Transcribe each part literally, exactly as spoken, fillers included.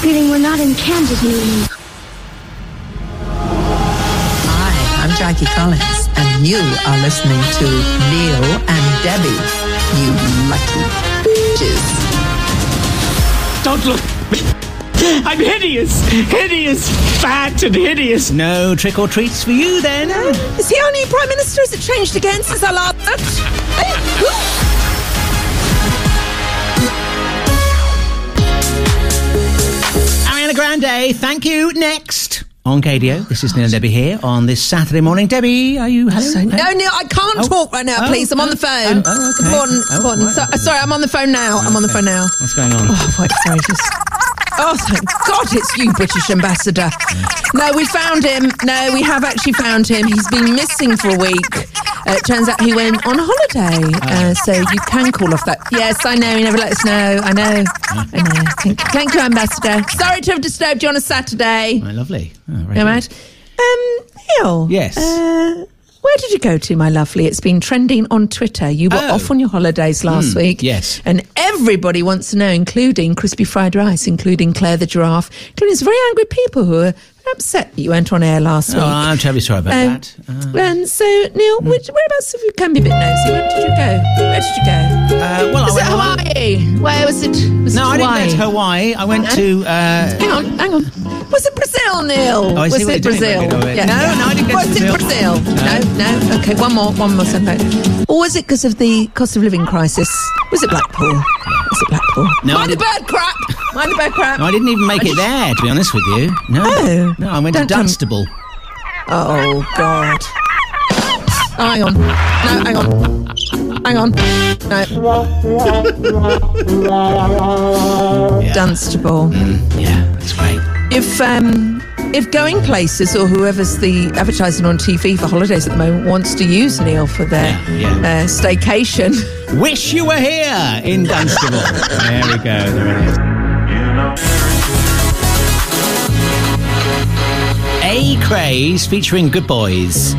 feeling we're not in Kansas anymore. Hi, I'm Jackie Collins, and you are listening to Neil and Debbie, you lucky bitches. Don't look at me. I'm hideous, hideous, fat and hideous. No trick or treats for you then. No. Is the only Prime Minister has it changed again since I last looked? Grande, thank you. Next on Gaydio, this is Neil and Debbie here on this Saturday morning. Debbie, are you hello? So, no, Neil, I can't oh. talk right now, please. Oh, I'm on the phone. Oh, oh, okay. Important, oh, important. Right, so, right. Sorry, I'm on the phone now. Oh, I'm on the phone now. What's going on? Oh, wait, sorry, just... oh, thank God it's you, British Ambassador. No, we found him. No, we have actually found him. He's been missing for a week. Uh, it turns out he went on holiday, oh. uh, so you can call off that. Yes, I know, he never let us know. I know. Oh. I know. Thank you. Thank you, Ambassador. Sorry to have disturbed you on a Saturday. Oh, lovely. Oh, right. Right. Um, Neil. Yes. Uh, where did you go to, my lovely? It's been trending on Twitter. You were oh. off on your holidays last mm, week. Yes. And everybody wants to know, including crispy fried rice, including Claire the Giraffe, including some very angry people who are upset that you went on air last oh, week. Oh, I'm terribly sorry about um, that. Uh, and so, Neil, mm. which, whereabouts if you can be a bit nosy? Where did you go? Where did you go? Uh, well, was I went it Hawaii? On... Where was it? Was no, it I didn't go to Hawaii. I went uh, to... Uh... Hang on, hang on. Was it Brazil, Neil? Oh, I see was what it Brazil? Doing, yeah. No, no, I didn't go was to Brazil. Was it Brazil? No, no. no. Okay, one more, one more. Yeah. Or was it because of the cost of living crisis? Was it Blackpool? Was it Blackpool? No, Mind the bird crap! Mind the bird crap! No, I didn't even make it there, to be honest with you. No. Oh. No, I went Don't to Dunstable. Come. Oh, God. Oh, hang on. No, hang on. Hang on. No. Yeah. Dunstable. Mm, yeah, that's great. If, um... If Going Places or whoever's the advertising on T V for holidays at the moment wants to use Neil for their yeah, yeah. Uh, staycation. Wish you were here in Dunstable. There we go. There it is. A Craze featuring Good Boys.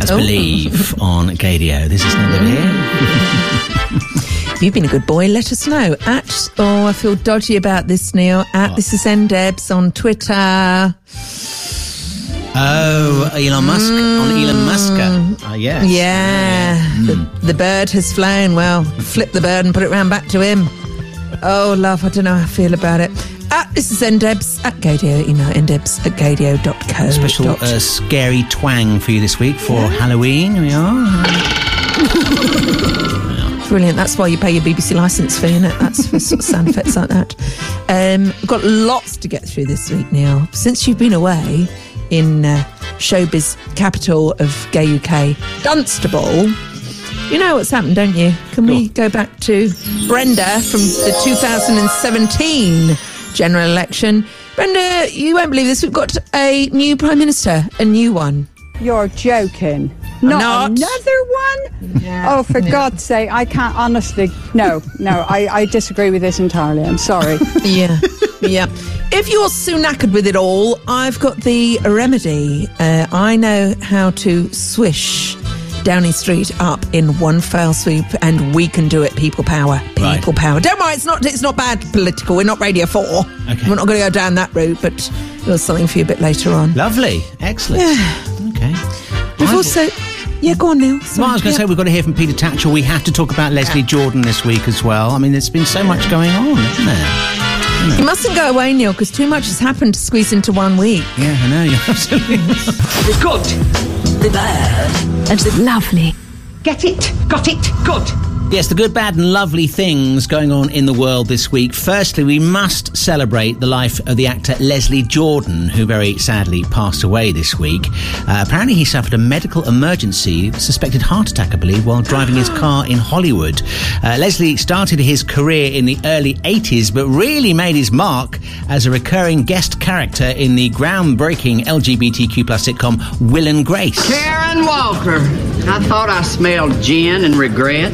As oh. Believe on Gaydio. This is Neil here. If you've been a good boy, let us know. At, oh, I feel dodgy about this, Neil. At what? This is Ndebs on Twitter. Oh, Elon Musk. Mm. On Elon Musk. Oh, yes. Yeah. yeah. The, mm. the bird has flown. Well, flip the bird and put it round back to him. Oh, love, I don't know how I feel about it. At This is Ndebs at Gaydio. Email Ndebs at gaydio dot co. Special uh, scary twang for you this week for yeah. Halloween. We are. Brilliant. That's why you pay your B B C licence fee, innit? That's for sort of sound effects like that. Um, we've got lots to get through this week, Neil. Since you've been away in uh, showbiz capital of gay U K, Dunstable, you know what's happened, don't you? Can cool. we go back to Brenda from the two thousand seventeen general election? Brenda, you won't believe this. We've got a new Prime Minister, a new one. You're joking. Not, not another one? Yeah. Oh, for yeah. God's sake, I can't honestly... No, no, I, I disagree with this entirely. I'm sorry. yeah, yeah. If you're so knackered with it all, I've got the remedy. Uh, I know how to swish Downing Street up in one fell swoop, and we can do it. People power. People right. power. Don't worry, it's not It's not bad political. We're not Radio four. Okay. We're not going to go down that route, but there's something for you a bit later on. Lovely. Excellent. Yeah. Okay. We've also... Yeah, go on, Neil. Sorry. Well, I was going to yeah. say, we've got to hear from Peter Tatchell. We have to talk about Leslie Jordan this week as well. I mean, there's been so much going on, isn't there? Isn't there? You mustn't go away, Neil, because too much has happened to squeeze into one week. Yeah, I know, you're absolutely right. The good, the bad, and the lovely. Get it? Got it? Good. Yes, the good, bad and lovely things going on in the world this week. Firstly, we must celebrate the life of the actor Leslie Jordan, who very sadly passed away this week. Uh, apparently he suffered a medical emergency, suspected heart attack, I believe, while driving his car in Hollywood. Uh, Leslie started his career in the early eighties, but really made his mark as a recurring guest character in the groundbreaking L G B T Q plus sitcom Will and Grace. Karen Walker. I thought I smelled gin and regret.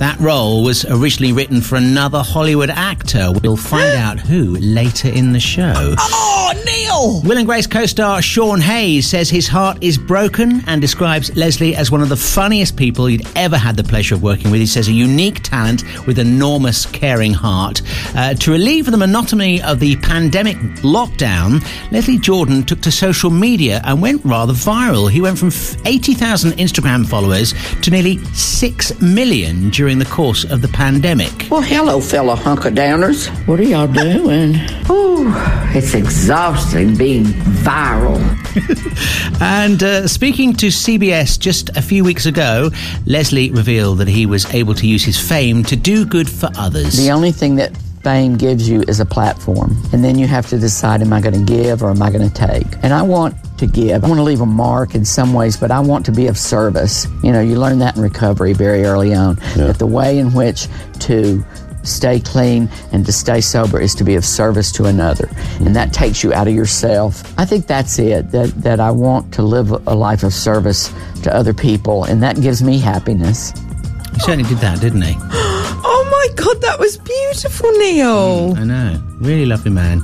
That role was originally written for another Hollywood actor. We'll find out who later in the show. Oh, Neil! Wow! Will and Grace co-star Sean Hayes says his heart is broken and describes Leslie as one of the funniest people he'd ever had the pleasure of working with. He says a unique talent with enormous caring heart. Uh, to relieve the monotony of the pandemic lockdown, Leslie Jordan took to social media and went rather viral. He went from eighty thousand Instagram followers to nearly six million during the course of the pandemic. Well, hello, fellow hunker-downers. What are y'all doing? Oh, it's exhausting being viral. And uh, speaking to C B S just a few weeks ago, Leslie revealed that he was able to use his fame to do good for others. The only thing that fame gives you is a platform, and then you have to decide, am I going to give or am I going to take? And I want to give. I want to leave a mark in some ways, but I want to be of service. You know, you learn that in recovery very early on, yeah. That the way in which to stay clean and to stay sober is to be of service to another, and that takes you out of yourself. I think that's it, that that I want to live a life of service to other people, and that gives me happiness. He certainly did that, didn't he? Oh my God, that was beautiful, Neil. Mm, I know. Really lovely man.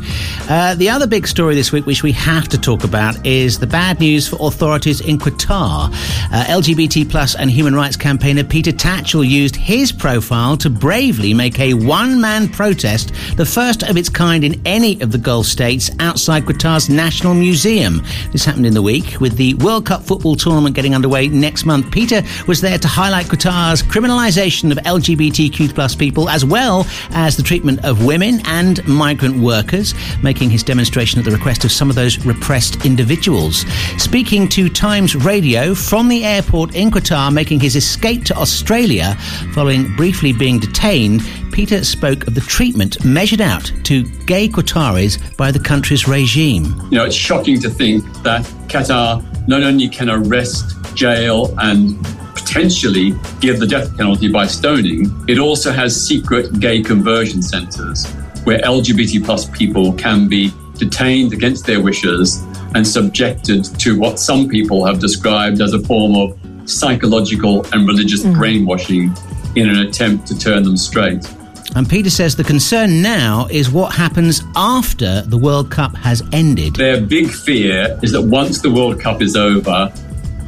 Uh, the other big story this week, which we have to talk about, is the bad news for authorities in Qatar. Uh, L G B T plus and human rights campaigner Peter Tatchell used his profile to bravely make a one-man protest, the first of its kind in any of the Gulf states, outside Qatar's National Museum. This happened in the week. With the World Cup football tournament getting underway next month, Peter was there to highlight Qatar's criminalisation of L G B T Q plus people, as well as the treatment of women and minorities. Migrant workers, making his demonstration at the request of some of those repressed individuals. Speaking to Times Radio from the airport in Qatar, making his escape to Australia following briefly being detained, Peter spoke of the treatment measured out to gay Qataris by the country's regime. You know, it's shocking to think that Qatar not only can arrest, jail and potentially give the death penalty by stoning, it also has secret gay conversion centres where L G B T plus people can be detained against their wishes and subjected to what some people have described as a form of psychological and religious mm. brainwashing in an attempt to turn them straight. And Peter says the concern now is what happens after the World Cup has ended. Their big fear is that once the World Cup is over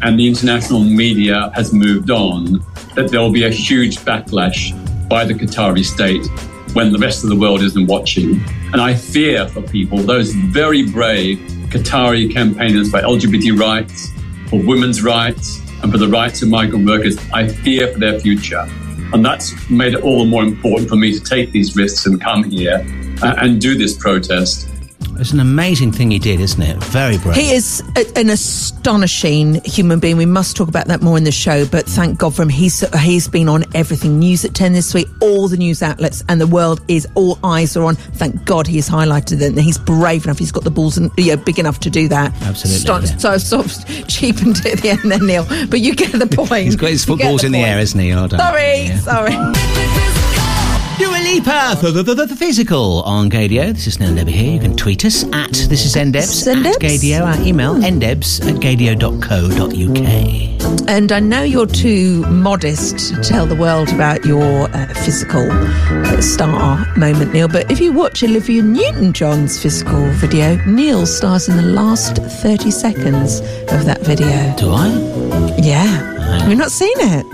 and the international media has moved on, that there will be a huge backlash by the Qatari state when the rest of the world isn't watching. And I fear for people, those very brave Qatari campaigners for L G B T rights, for women's rights, and for the rights of migrant workers, I fear for their future. And that's made it all the more important for me to take these risks and come here and do this protest. It's an amazing thing he did, isn't it? Very brave. He is a, an astonishing human being. We must talk about that more in the show, but thank God for him. He's, he's been on everything. News at ten this week, all the news outlets, and the world is, all eyes are on. Thank God he's highlighted it, and he's brave enough. He's got the balls and, you know, big enough to do that. Absolutely. Start, yeah. So I've sort of cheapened it at the end there, Neil, but you get the point. He's got his footballs the in point. The air, isn't he? Oh, sorry, yeah. sorry. Dua Lipa for the, the, the, the physical on Gaydio. This is Neil and Debbie here. You can tweet us at this is ndebs, ndebs? at Gaydio. Our email ndebs at gaydio dot co dot uk. And I know you're too modest to tell the world about your uh, physical uh, star moment, Neil. But if you watch Olivia Newton-John's physical video, Neil stars in the last thirty seconds of that video. Do I? Yeah. We've not seen it.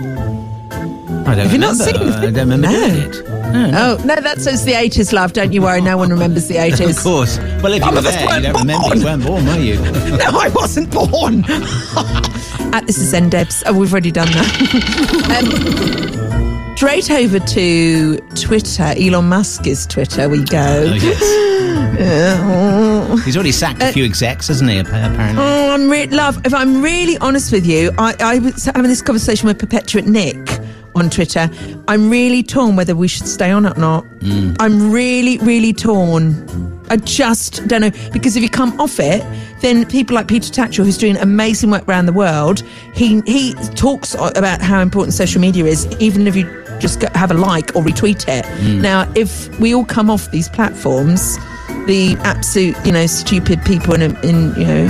I don't Have you not seen it? I don't remember no. doing it. No, no. Oh, no, that says the eighties, love. Don't you worry, no one remembers the eighties. Of course. Well, if you were there, you don't born. remember. You weren't born, were you? No, I wasn't born. At this is ndebs. Oh, we've already done that. um, straight over to Twitter, Elon Musk's Twitter, we go. Oh, yes. Yeah. He's already sacked a few uh, execs, hasn't he, apparently? Oh, I'm re- love, if I'm really honest with you, I, I was having this conversation with Perpetuate Nick on Twitter. I'm really torn whether we should stay on or not. Mm. I'm really, really torn. I just don't know. Because if you come off it, then people like Peter Tatchell, who's doing amazing work around the world, he he talks about how important social media is, even if you just go, have a like or retweet it. Mm. Now, if we all come off these platforms, the absolute, you know, stupid people in, in you know,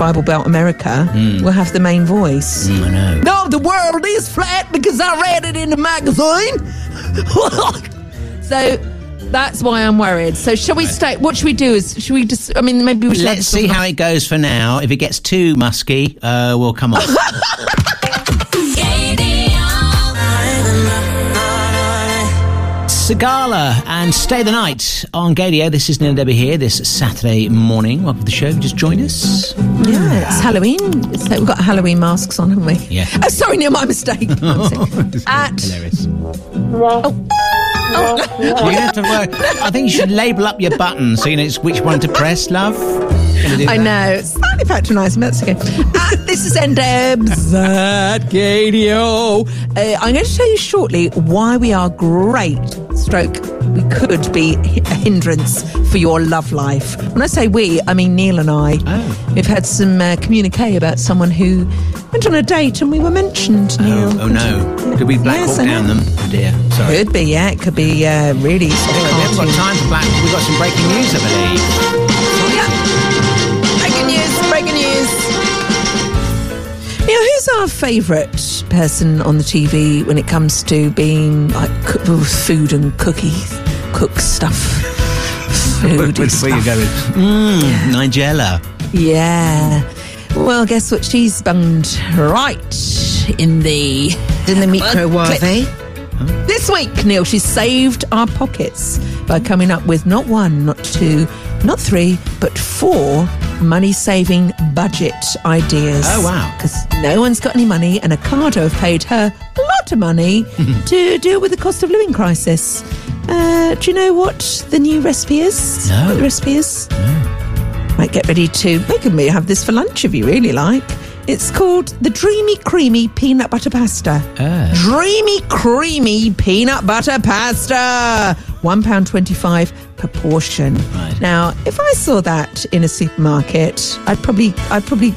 Bible Belt America mm. will have the main voice. Mm, I know. No, the world is flat because I read it in the magazine. So That's why I'm worried. So shall we stay? What should we do? Is should we just? I mean, maybe we should. Let's see how it goes for now. If it gets too musky, uh, we'll come off. Sagala and Stay the Night on Gaydio. This is Neil and Debbie here this Saturday morning. Welcome to the show. Just join us. Yeah, it's Halloween. It's like we've got Halloween masks on, haven't we? Yeah. Oh, sorry, Neil, my mistake. At... Hilarious. Oh. Oh. You have to work. I think you should label up your buttons so you know which one to press, love. I know. It's slightly patronising, but that's okay. uh, this is N-Debs at Gaydio. Uh, I'm going to tell you shortly why we are great, stroke, we could be a hindrance for your love life. When I say we, I mean Neil and I. Oh. We've had some uh, communique about someone who went on a date and we were mentioned, Neil. Oh, oh no. Yeah. Could we black yes, down them? Oh dear. Sorry. Could be, yeah. It could be uh, really... We haven't got time for black. We've got some breaking news, I believe. Now, who's our favourite person on the T V when it comes to being like food and cookies, cook stuff, food and stuff? Where you going? Mmm, yeah. Nigella. Yeah. Well, guess what? She's bunged right in the in the microwave. Huh? This week, Neil, she saved our pockets by coming up with not one, not two, not three, but four money-saving budget ideas. Oh, wow. Because no one's got any money, and Ocado have paid her a lot of money to deal with the cost of living crisis. Uh, do you know what the new recipe is? No. What the recipe is? No. Right, get ready to... You can have this for lunch if you really like. It's called the Dreamy Creamy Peanut Butter Pasta. Uh. Dreamy Creamy Peanut Butter Pasta! one pound twenty-five per portion. Right. Now, if I saw that in a supermarket, I'd probably, I'd probably,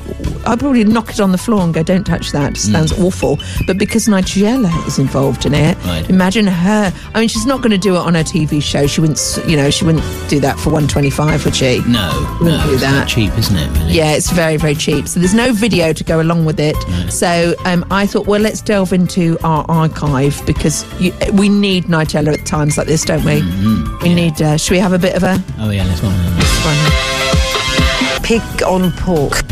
I'd probably knock it on the floor and go, "Don't touch that. It sounds mm. awful." But because Nigella is involved in it, right. Imagine her. I mean, she's not going to do it on her T V show. She wouldn't, you know, she wouldn't do that for one twenty-five, would she? No, wouldn't no, do it's that. Not cheap, isn't it? Really? Yeah, it's very, very cheap. So there's no video to go along with it. No. So um, I thought, well, let's delve into our archive because you, we need Nigella at times like this, don't we? Mm-hmm. We yeah. need. Uh, should we have a bit of a? Oh yeah, let's go on. Let's go on. Pig on pork.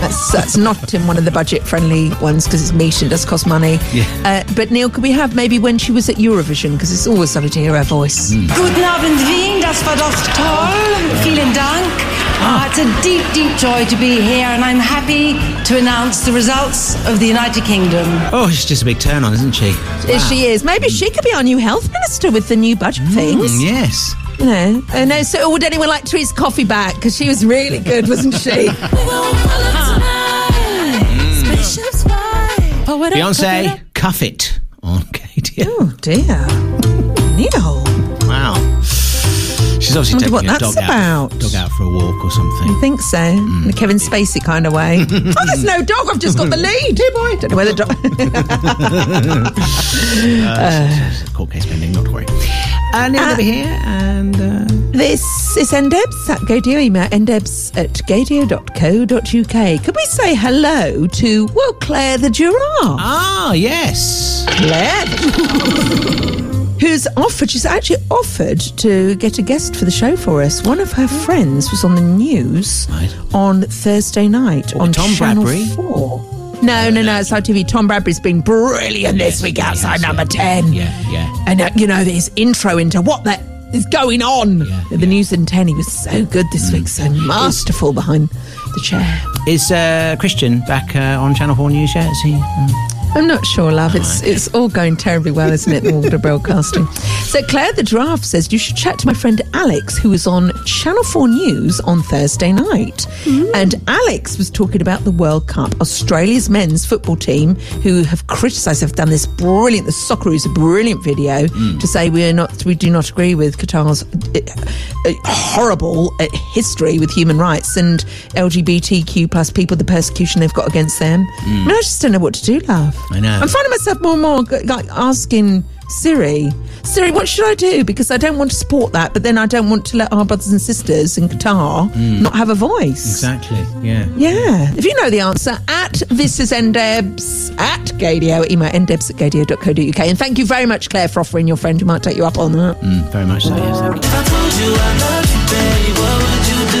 That's that's not in one of the budget-friendly ones because it's meat and it does cost money. Yeah. Uh, but Neil, could we have maybe when she was at Eurovision because it's always lovely to hear her voice. Mm. Guten Abend, Wien. Das war doch toll. Vielen Dank. Ah. Uh, it's a deep, deep joy to be here, and I'm happy to announce the results of the United Kingdom. Oh, she's just a big turn on, isn't she? Wow. She is. Maybe she could be our new health minister with the new budget mm, things. Yes. You know. Uh, no. So, would anyone like Tree's coffee back? Because she was really good, wasn't she? Beyonce, Cuff It on Gaydio. Oh dear, Neil. Wow. She's obviously taking what her that's dog, about. Out, dog out for a walk or something. You think so? Mm. In a Kevin Spacey kind of way. Oh, there's no dog. I've just got the lead. Dear boy. Don't know where the dog... uh, uh, court case pending, not to worry. Uh, Neil uh, over here and... Uh, this is N-Debs at Gaydio. Email N-Debs at gaydio dot co dot uk. Could we say hello to, well, Claire the Giraffe? Ah, yes. Claire. Who's offered, she's actually offered to get a guest for the show for us. One of her friends was on the news right. on Thursday night what, on Tom Channel Bradbury? four. No, no, no, it's on T V. Tom Bradbury's been brilliant yes, this week outside yes, number yeah. ten. Yeah, yeah. And, uh, you know, his intro into what the... is going on. Yeah, the yeah. news in ten, he was so good this mm. week, so masterful behind the chair. Is uh, Christian back uh, on Channel four News yet? Is he? Mm. I'm not sure, love. Oh, it's okay. It's all going terribly well, isn't it? The world of broadcasting. So Claire the Giraffe says you should chat to my friend Alex, who was on Channel four News on Thursday night. Mm. And Alex was talking about the World Cup, Australia's men's football team, who have criticised, have done this brilliant. The Socceroos, a brilliant video mm. to say we are not, we do not agree with Qatar's horrible history with human rights and L G B T Q plus people, the persecution they've got against them. Mm. I mean, I just don't know what to do, love. I know. I'm finding myself more and more like asking Siri, Siri, what should I do? Because I don't want to support that, but then I don't want to let our brothers and sisters in Qatar mm. not have a voice. Exactly, yeah. Yeah. If you know the answer, at this is Ndebs, at Gaydio, email ndebs at gaydio dot co dot uk. And thank you very much, Claire, for offering your friend. We might take you up on that. Mm, very much so, yes. Thank you. I told you I love you, baby. What would you do?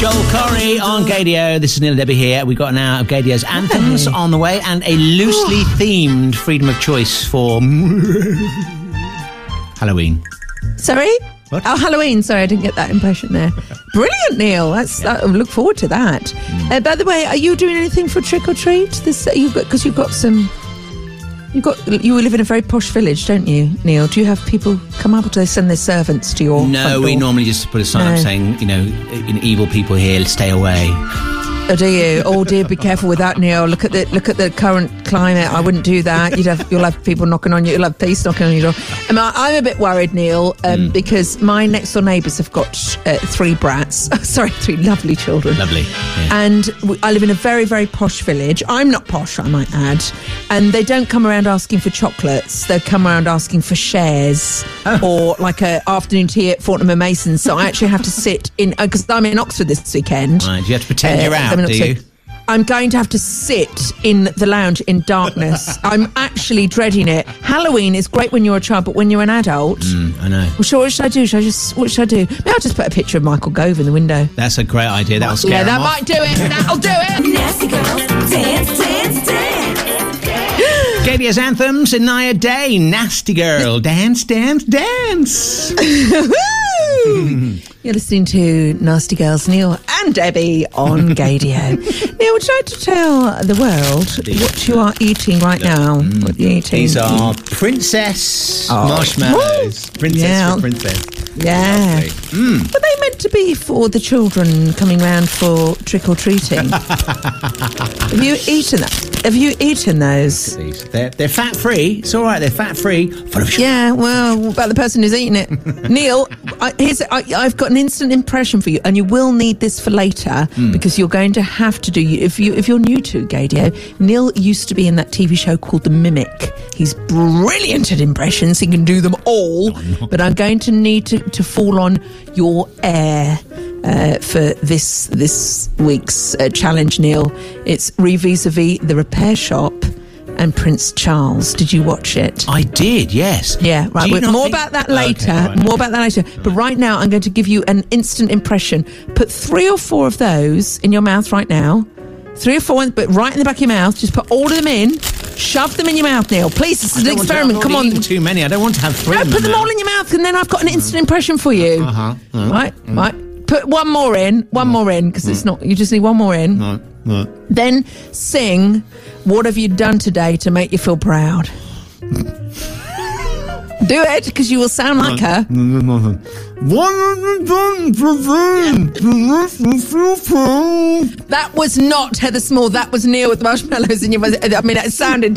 Joel Corey on Gaydio. This is Neil and Debbie here. We've got an hour of Gaydio's anthems on the way and a loosely themed freedom of choice for Halloween. Sorry? What? Oh, Halloween. Sorry, I didn't get that impression there. Brilliant, Neil. That's. Yeah. I look forward to that. Mm. Uh, by the way, are you doing anything for trick or treat? This you've got because you've got some. You got. You live in a very posh village, don't you, Neil? Do you have people come up? Or do they send their servants to your? No, we normally just put a sign no. up saying, you know, evil people here, stay away. Oh, do you? Oh dear, be careful with that, Neil. Look at the look at the current climate. I wouldn't do that. You'd have you'll have people knocking on you. You'll have police knocking on your door. And I, I'm a bit worried, Neil, um, mm. because my next door neighbours have got uh, three brats. Sorry, three lovely children. Lovely. Yeah. And we, I live in a very very posh village. I'm not posh, I might add. And they don't come around asking for chocolates. They come around asking for shares oh. or like a afternoon tea at Fortnum and Mason. So I actually have to sit in because I'm in Oxford this weekend. Right, you have to pretend uh, you're out. Do you? I'm going to have to sit in the lounge in darkness. I'm actually dreading it. Halloween is great when you're a child, but when you're an adult, mm, I know. Well, sure, what should I do? Should I just? What should I do? Maybe I'll just put a picture of Michael Gove in the window. That's a great idea. That'll scare. Yeah, that off. Might do it. That'll do it. Nasty girls, dance, dance, dance. Gaydio's anthems, Anaya Day, Nasty Girl, dance, dance, dance. You're listening to Nasty Girls, Neil and Debbie on Gaydio. Neil, would you like to tell the world what you are eating right now? Mm. What you're eating? These are princess oh. marshmallows. Woo! Princess yeah. for princess. Yeah. Mm. Were they meant to be for the children coming round for trick or treating? Have you eaten that? Have you eaten those? They're, they're fat free. It's all right. They're fat free. Yeah. Well, about the person who's eating it, Neil. I, here's I, I've got an instant impression for you, and you will need this for later mm. because you're going to have to do if you if you're new to Gaydio. Neil used to be in that T V show called The Mimic. He's brilliant at impressions. He can do them all. No, but I'm going to need to, to fall on your air uh, for this this week's uh, challenge, Neil. It's re-vis-a-vis The Repair Shop and Prince Charles. Did you watch it? I did, yes. Yeah, right. More think... about that later. Okay, right. More about that later. Right. But right now, I'm going to give you an instant impression. Put three or four of those in your mouth right now. Three or four ones, but right in the back of your mouth. Just put all of them in. Shove them in your mouth, Neil. Please, this is an experiment. Come on. Too many. I don't want to have three. No, put them now. all in your mouth, and then I've got an instant impression for you. Uh huh. Uh-huh. Right, mm. right. Put one more in. One mm. more in, because mm. it's not. You just need one more in. Right. Right. Then sing. What have you done today to make you feel proud? Do it, because you will sound like her. That was not Heather Small. That was Neil with marshmallows in your mouth. I mean, it sounded...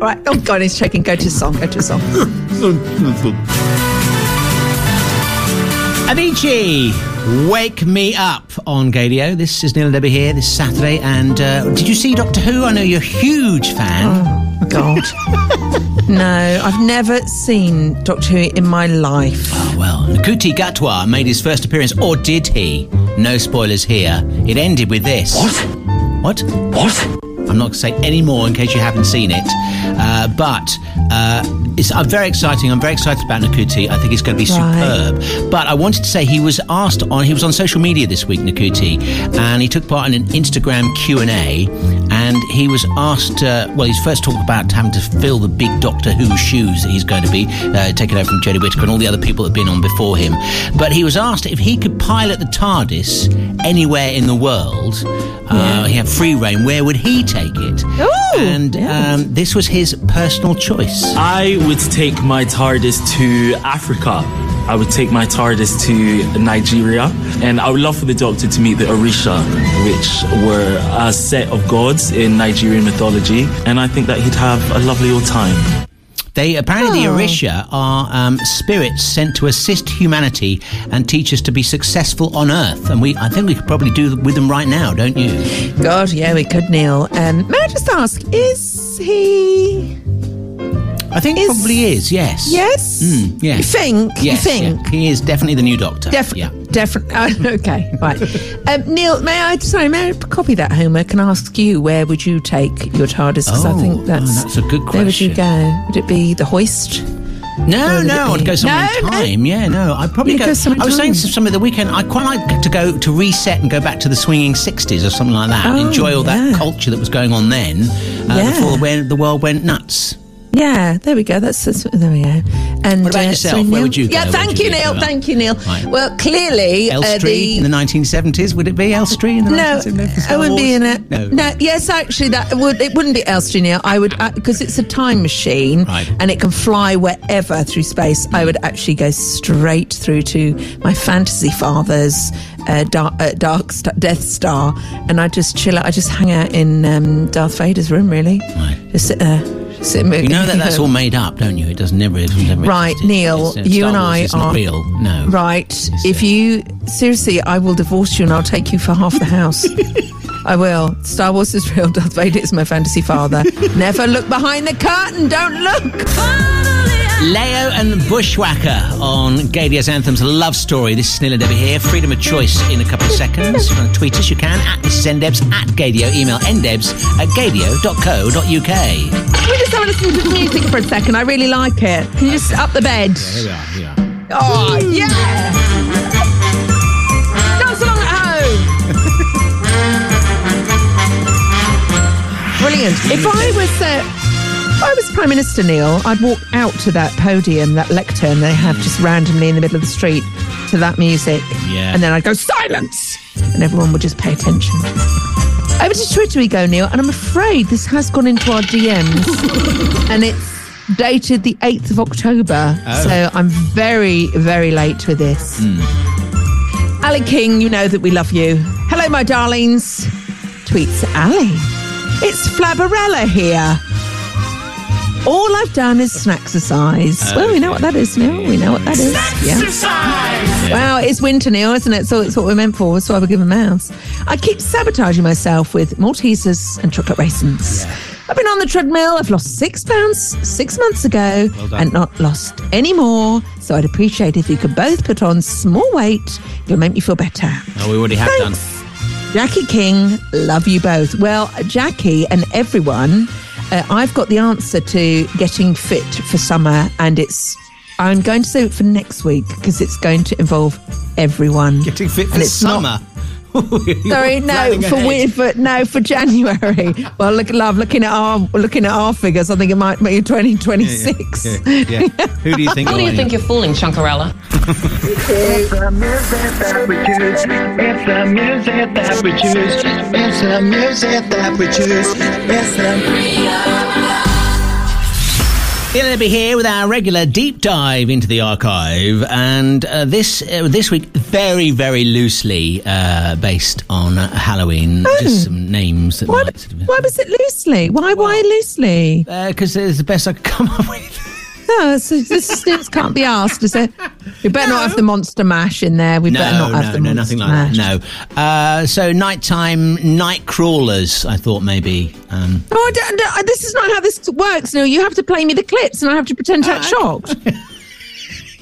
Right. Oh, God, he's shaking. Go to song. Go to song. Avicii, Wake Me Up on Gaydio. This is Neil and Debbie here this Saturday. And uh, did you see Doctor Who? I know you're a huge fan. Oh, God. No, I've never seen Doctor Who in my life. Oh, well, Nkuti Gatwa made his first appearance, or did he? No spoilers here. It ended with this. What? What? What? I'm not going to say any more in case you haven't seen it. Uh, but uh, it's I'm very exciting. I'm very excited about Nkuti. I think it's going to be right. superb. But I wanted to say he was asked on, he was on social media this week, Nkuti, and he took part in an Instagram Q and A. And he was asked, uh, well, he's first talked about having to fill the big Doctor Who shoes that he's going to be uh, taking over from Jodie Whittaker and all the other people that have been on before him. But he was asked if he could pilot the TARDIS anywhere in the world. Uh, yeah. He had free rein. Where would he take it? Ooh, and yes. um, this was his personal choice. I would take my TARDIS to Africa. I would take my TARDIS to Nigeria, and I would love for the Doctor to meet the Orisha, which were a set of gods in Nigerian mythology, and I think that he'd have a lovely old time. They apparently oh. the Orisha are um, spirits sent to assist humanity and teach us to be successful on Earth, and we I think we could probably do with them right now, don't you? God, yeah, we could, Neil. Um, may I just ask, is Is he? I think is, probably is, yes. Yes? Mm, yes. You think? Yes, you think? Yeah. He is definitely the new Doctor. Definitely. Yeah. Definitely. Oh, okay, right. Um, Neil, may I, sorry, may I copy that homework and ask you, where would you take your TARDIS? Because oh, I think that's, oh, that's a good question. Where would you go? Would it be the hoist? No, no, I'd go somewhere no, in time. No. Yeah, no, I'd probably go, go I was saying to some of the weekend, I'd quite like to go to reset and go back to the swinging sixties or something like that. Oh, enjoy all yeah. that culture that was going on then uh, yeah. before when the world went nuts. Yeah, there we go. That's, that's there we go. And what about uh, yourself? Sorry, where would you go? Yeah, thank you, you Neil. Thank you, Neil. Right. Well, clearly, Elstree uh, the... in the nineteen seventies. Would it be Elstree in the no, nineteen seventies? No, I wouldn't be in it. No. no, yes, actually, that would it wouldn't be Elstree, Neil. I would because it's a time machine right. and it can fly wherever through space. I would actually go straight through to my fantasy father's uh, dark, uh, dark star, Death Star, and I just chill out. I just hang out in um, Darth Vader's room, really. Right. Just sit there. You know that that's all made up, don't you? It doesn't never, it doesn't never right, exist. Right, Neil, it's, it's, you Star Wars and I is are not real. No. Right. It's, if uh, you seriously, I will divorce you and I'll take you for half the house. I will. Star Wars is real. Darth Vader is my fantasy father. Never look behind the curtain. Don't look. Leo and Bushwhacker on Gaydio's Anthem's Love Story. This is Neil and Debbie here. Freedom of choice in a couple of seconds. If you want to tweet us, you can at Sendebs, at Gaydio, email ndebs at gaydio dot co dot uk. Can we just have a listen to the music for a second? I really like it. Can you just up the bed? Yeah, here we are, here we are. Oh, mm. yeah! Dance along at home! Brilliant. If I was... Uh, If I was Prime Minister, Neil, I'd walk out to that podium, that lectern they have just randomly in the middle of the street to that music. Yeah. And then I'd go, silence! And everyone would just pay attention. Over to Twitter we go, Neil, and I'm afraid this has gone into our D Ms. And it's dated the eighth of October. Oh. So I'm very, very late with this. Mm. Ali King, you know that we love you. Hello, my darlings. Tweets Ali. It's Flabarella here. All I've done is snack-exercise. Okay. Well, we know what that is, Neil. We know what that is. Snack-exercise! Yeah. Yeah. Wow, it's winter, Neil, isn't it? So it's what we're meant for. That's why we're giving mouse. I keep sabotaging myself with Maltesers and chocolate raisins. Yeah. I've been on the treadmill. I've lost six pounds six months ago well and not lost any more. So I'd appreciate if you could both put on small weight. It'll make me feel better. Oh, we already have Thanks. Done. Jackie King, love you both. Well, Jackie and everyone... Uh, I've got the answer to getting fit for summer, and it's I'm going to save it for next week because it's going to involve everyone. Getting fit for summer? Not, sorry, no, for, we, for no for January. Well, look, love, looking at our looking at our figures, I think it might be twenty twenty-six. Yeah, yeah, yeah, yeah. Who do you think? Who do you think you're fooling, Chunkarella? It's the music that we choose. It's the music that we choose. It's the music that we choose. It's the... Neil and Debbie here with our regular deep dive into the archive, and uh, this uh, this week very very loosely uh, based on uh, Halloween. Oh. Just some names. That why, might sort of... why was it loosely? Why well, why loosely? Because uh, it's the best I could come up with. No, so this, this can't be asked, is it? We better no. not have the monster mash in there. We no, better not have no, the no, monster mash. No, nothing like mash. That. No. Uh, so nighttime night crawlers, I thought maybe. Um, oh, I don't, no, this is not how this works, Neil. You have to play me the clips, and I have to pretend I'm uh, shocked.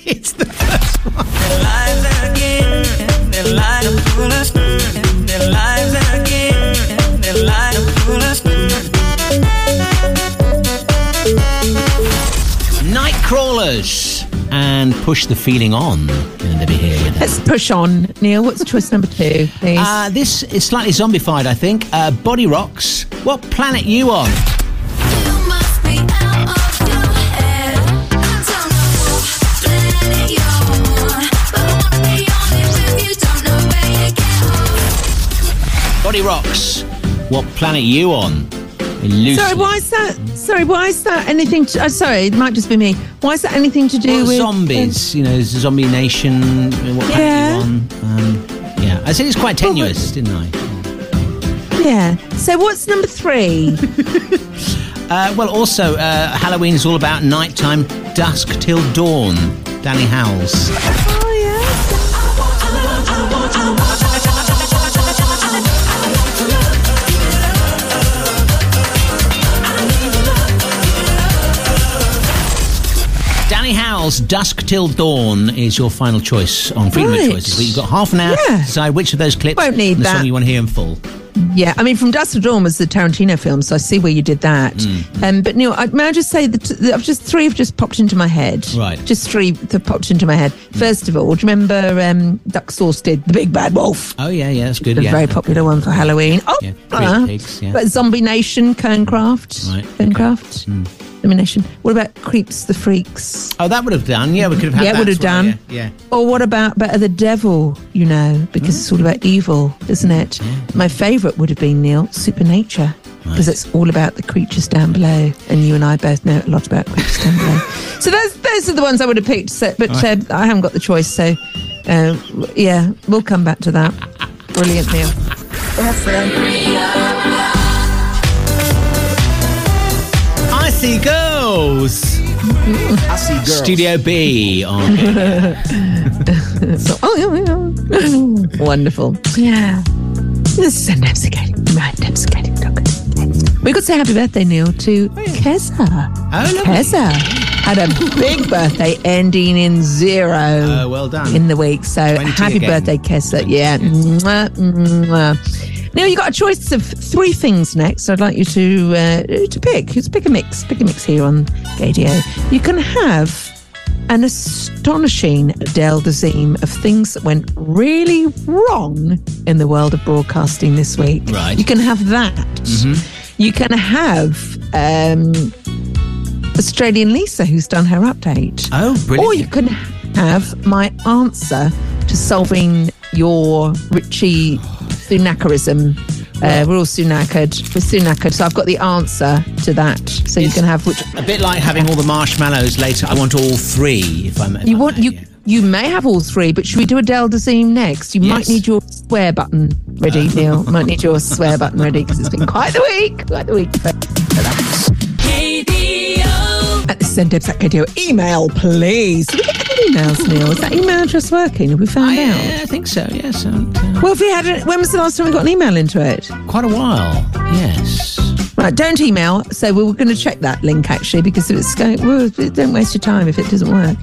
It's the first one. Their lives are again. Their lives are crawlers. Their lives are again. Their lives are crawlers. Nightcrawlers and Push the Feeling On. Be here with Let's them. Push on, Neil. What's twist number two, please? Uh, this is slightly zombified, I think. Uh, Body Rocks. What planet you on? You must be out of your head. I don't know what planet you're on, but I wanna be honest with you. Don't know where you get on. Body Rocks. What planet you on? Loosely. Sorry, why is that? Sorry, why is that anything? To, uh, sorry, it might just be me. Why is that anything to do well, with zombies? Uh, you know, Zombie Nation. What yeah. On? Um, yeah, I said it's quite tenuous, well, what, didn't I? Yeah. So what's number three? uh, well, also uh, Halloween is all about nighttime, dusk till dawn. Danny Howells. Oh yeah. Danny Howell's Dusk Till Dawn is your final choice on Freedom right. of Choices. But you've got half an hour yeah. to decide which of those clips Won't need and the that. song you want to hear in full. Yeah, I mean, From Dusk to Dawn was the Tarantino film, so I see where you did that. Mm. Um, but Neil, I, may I just say that the, I've just three have just popped into my head. Right, just three have popped into my head. Mm. First of all, do you remember um, Duck Sauce did The Big Bad Wolf? Oh yeah, yeah, that's good. The yeah. very popular one for Halloween. Oh, yeah, uh, pigs, yeah. But Zombie Nation, Kerncraft, right. Kerncraft. Okay. Mm. Elimination. What about Creeps the Freaks? Oh, that would have done. Yeah, we could have had yeah, that. Yeah, would have done. Well, yeah, yeah. Or what about Better the Devil, you know, because mm. it's all about evil, isn't it? Yeah. My favourite would have been, Neil, Supernature, because right. it's all about the creatures down below, and you and I both know a lot about creatures down below. So those, those are the ones I would have picked, so, but right. uh, I haven't got the choice, so uh, yeah, we'll come back to that. Brilliant, Neil. That's it. See girls. I see girls. Studio B. Oh, yeah. So, oh yeah, yeah. Wonderful. Yeah. This is Unabsticating. Right, Unabsticating. We could say happy birthday, Neil, to oh, yeah. Kessa. Oh, Kessa had a big birthday ending in zero. Uh, well done. In the week. So happy again. birthday, Kessa. Yeah. Mwah, mwah. Now, you've got a choice of three things next. I'd like you to uh, to pick. Let's pick a mix. Pick a mix here on Gaydio. You can have an astonishing Adele Dazeem of things that went really wrong in the world of broadcasting this week. Right. You can have that. Mm-hmm. You can have um, Australian Lisa, who's done her update. Oh, brilliant. Or you can have my answer to solving your Richie... Sunakarism. Uh, we're all Sunakad. We're Sunakad. So I've got the answer to that. So it's you can have which. A bit like having all the marshmallows later. I want all three. If I'm. If you want I'm, you. Yeah. You may have all three, but should we do Adele Dazeem next? You yes. might need your swear button ready, uh. Neil. Might need your swear button ready because it's been quite the week. Quite the week. K D O. At the send at K D O email, please. Emails, Neil. Is that email address working? Have we found I, out? Yeah, I think so, yes. Um, well, if we had a, when was the last time we got an email into it? Quite a while, yes. Right, don't email. So we were going to check that link, actually, because if it's going... Well, don't waste your time if it doesn't work.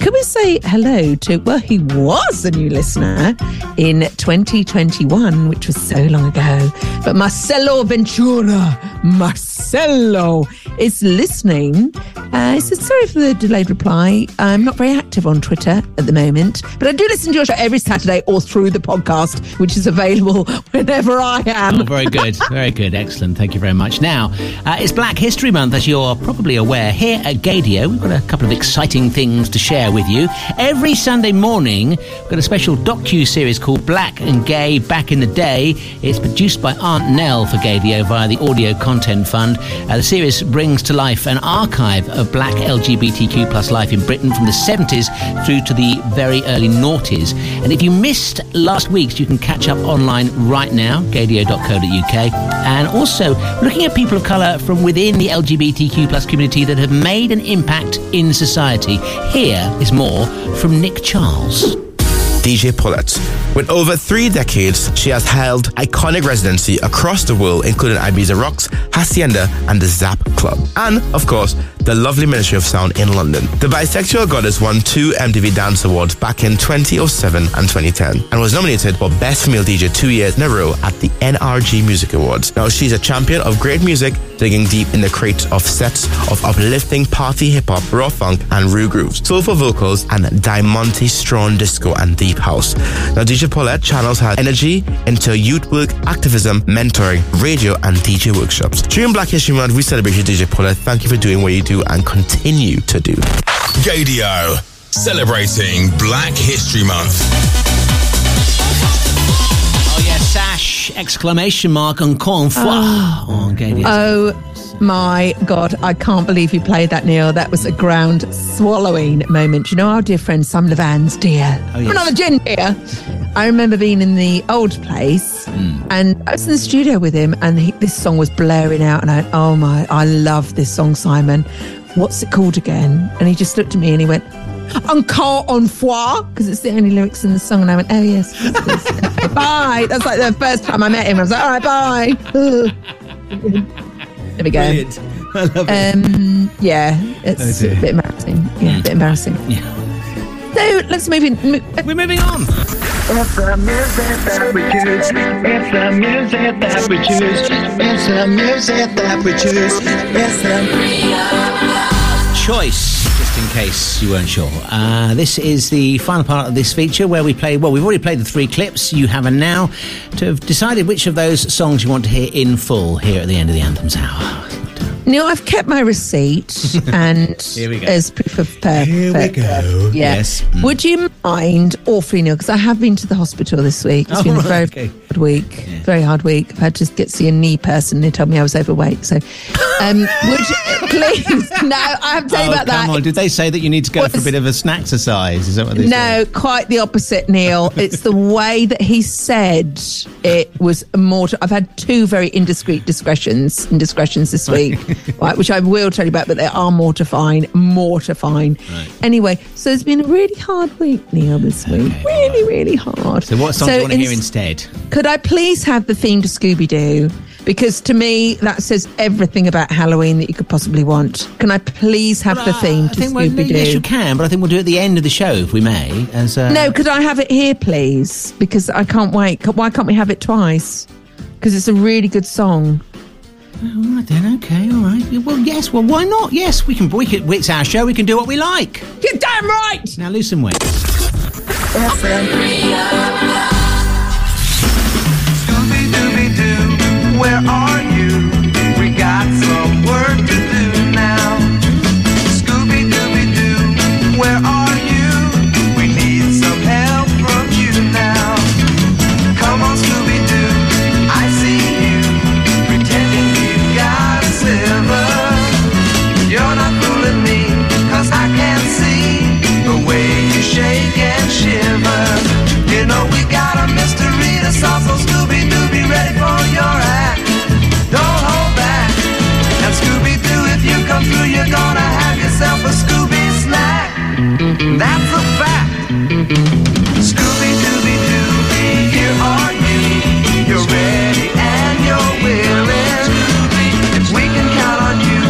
Can we say hello to... Well, he was a new listener in twenty twenty-one, which was so long ago. But Marcelo Ventura, Marcelo, is listening. Uh, he said, sorry for the delayed reply. I'm not very active on Twitter at the moment, but I do listen to your show every Saturday or through the podcast, which is available whenever I am. Oh, very good. Very good. Excellent. Thank you very much. Now, uh, it's Black History Month, as you're probably aware. Here at Gaydio, we've got a couple of exciting things to share with you. Every Sunday morning, we've got a special docu-series called Black and Gay Back in the Day. It's produced by Aunt Nell for Gaydio via the Audio Content Fund. Uh, the series brings to life an archive of black L G B T Q plus life in Britain from the seventies through to the very early noughties. And if you missed last week's, you can catch up online right now, gaydio dot co dot U K. And also, looking at people of colour from within the L G B T Q plus community that have made an impact in society. Here is more from Nick Charles. D J Paulette. With over three decades, she has held iconic residency across the world, including Ibiza Rocks, Hacienda, and the Zap Club. And, of course, the lovely Ministry of Sound in London. The bisexual goddess won two M T V Dance Awards back in two thousand seven and twenty ten, and was nominated for Best Female D J two years in a row at the N R G Music Awards. Now, she's a champion of great music, digging deep in the crates of sets of uplifting party hip-hop, raw funk, and rue grooves, soulful vocals, and diamante strong disco and deep house. Now, D J Paulette channels her energy into youth work, activism, mentoring, radio, and D J workshops. During Black History Month, we celebrate you, D J Paulette. Thank you for doing what you do and continue to do. Gaydio, celebrating Black History Month. Sash, exclamation mark, encore une fois. Oh, oh, okay, oh my God, I can't believe you played that, Neil. That was a ground-swallowing moment. You know, our dear friend Sam Levan's dear. Oh, yes. Another gin dear. I remember being in the old place mm. and I was in the studio with him and he, this song was blaring out and I, oh my, I love this song, Simon. What's it called again? And he just looked at me and he went, encore une fois, because it's the only lyrics in the song, and I went, oh yes, yes, yes. Bye. That's like the first time I met him. I was like, all right, bye. There we go. Brilliant. I love it. Um, yeah, it's oh, a bit mad. embarrassing. Yeah, a bit embarrassing. Yeah. So let's move in. Mo- We're moving on. It's the music that we choose. It's the music that we choose. It's the music that we choose. It's the choice, just in case you weren't sure. Uh, this is the final part of this feature where we play, well, we've already played the three clips. You haven't now to have decided which of those songs you want to hear in full here at the end of the Anthems Hour. Neil, I've kept my receipt and as proof of purpose. Here we go. Yeah. Yes. Mm. Would you mind awfully, Neil, because I have been to the hospital this week. It's oh, been a very okay. hard week. Yeah. Very hard week. I've had to get to see a knee person who told me I was overweight. So, um, would you please? No, I have to say oh, about come that. Come on, did they say that you need to go was, for a bit of a snack-ercise? Is that what they said? No, quite the opposite, Neil. It's the way that he said it was mortal. I've had two very indiscreet discretions, indiscretions this week. Right, which I will tell you about, but they are mortifying, mortifying. Right. Anyway, so it's been a really hard week, Neil, this week. Okay, really, right. really hard. So what song so do you want to ins- hear instead? Could I please have the theme to Scooby-Doo? Because to me, that says everything about Halloween that you could possibly want. Can I please have well, the theme I to think Scooby-Doo? Well, yes, you can, but I think we'll do it at the end of the show, if we may. As, uh... No, could I have it here, please? Because I can't wait. Why can't we have it twice? Because it's a really good song. All right then, okay, all right. Well, yes, well, why not? Yes, we can, we can, it's our show, we can do what we like. You're damn right! Now lose some weight. Scooby-Dooby-Doo, where are you? We got some work to do now. Scooby-Dooby-Doo, where are you? We need some help from you now. Come on, Scooby-Doo, I see you pretending. You're not fooling me, 'cause I can see the way you shake and shiver. You know we got a mystery to solve, so Scooby-Doo, be ready for your act. Don't hold back. And Scooby-Doo, if you come through, you're gonna have yourself a Scooby snack. That's a fact. Scooby-Dooby-Doo, here are you. You're ready and you're willing. If we can count on you,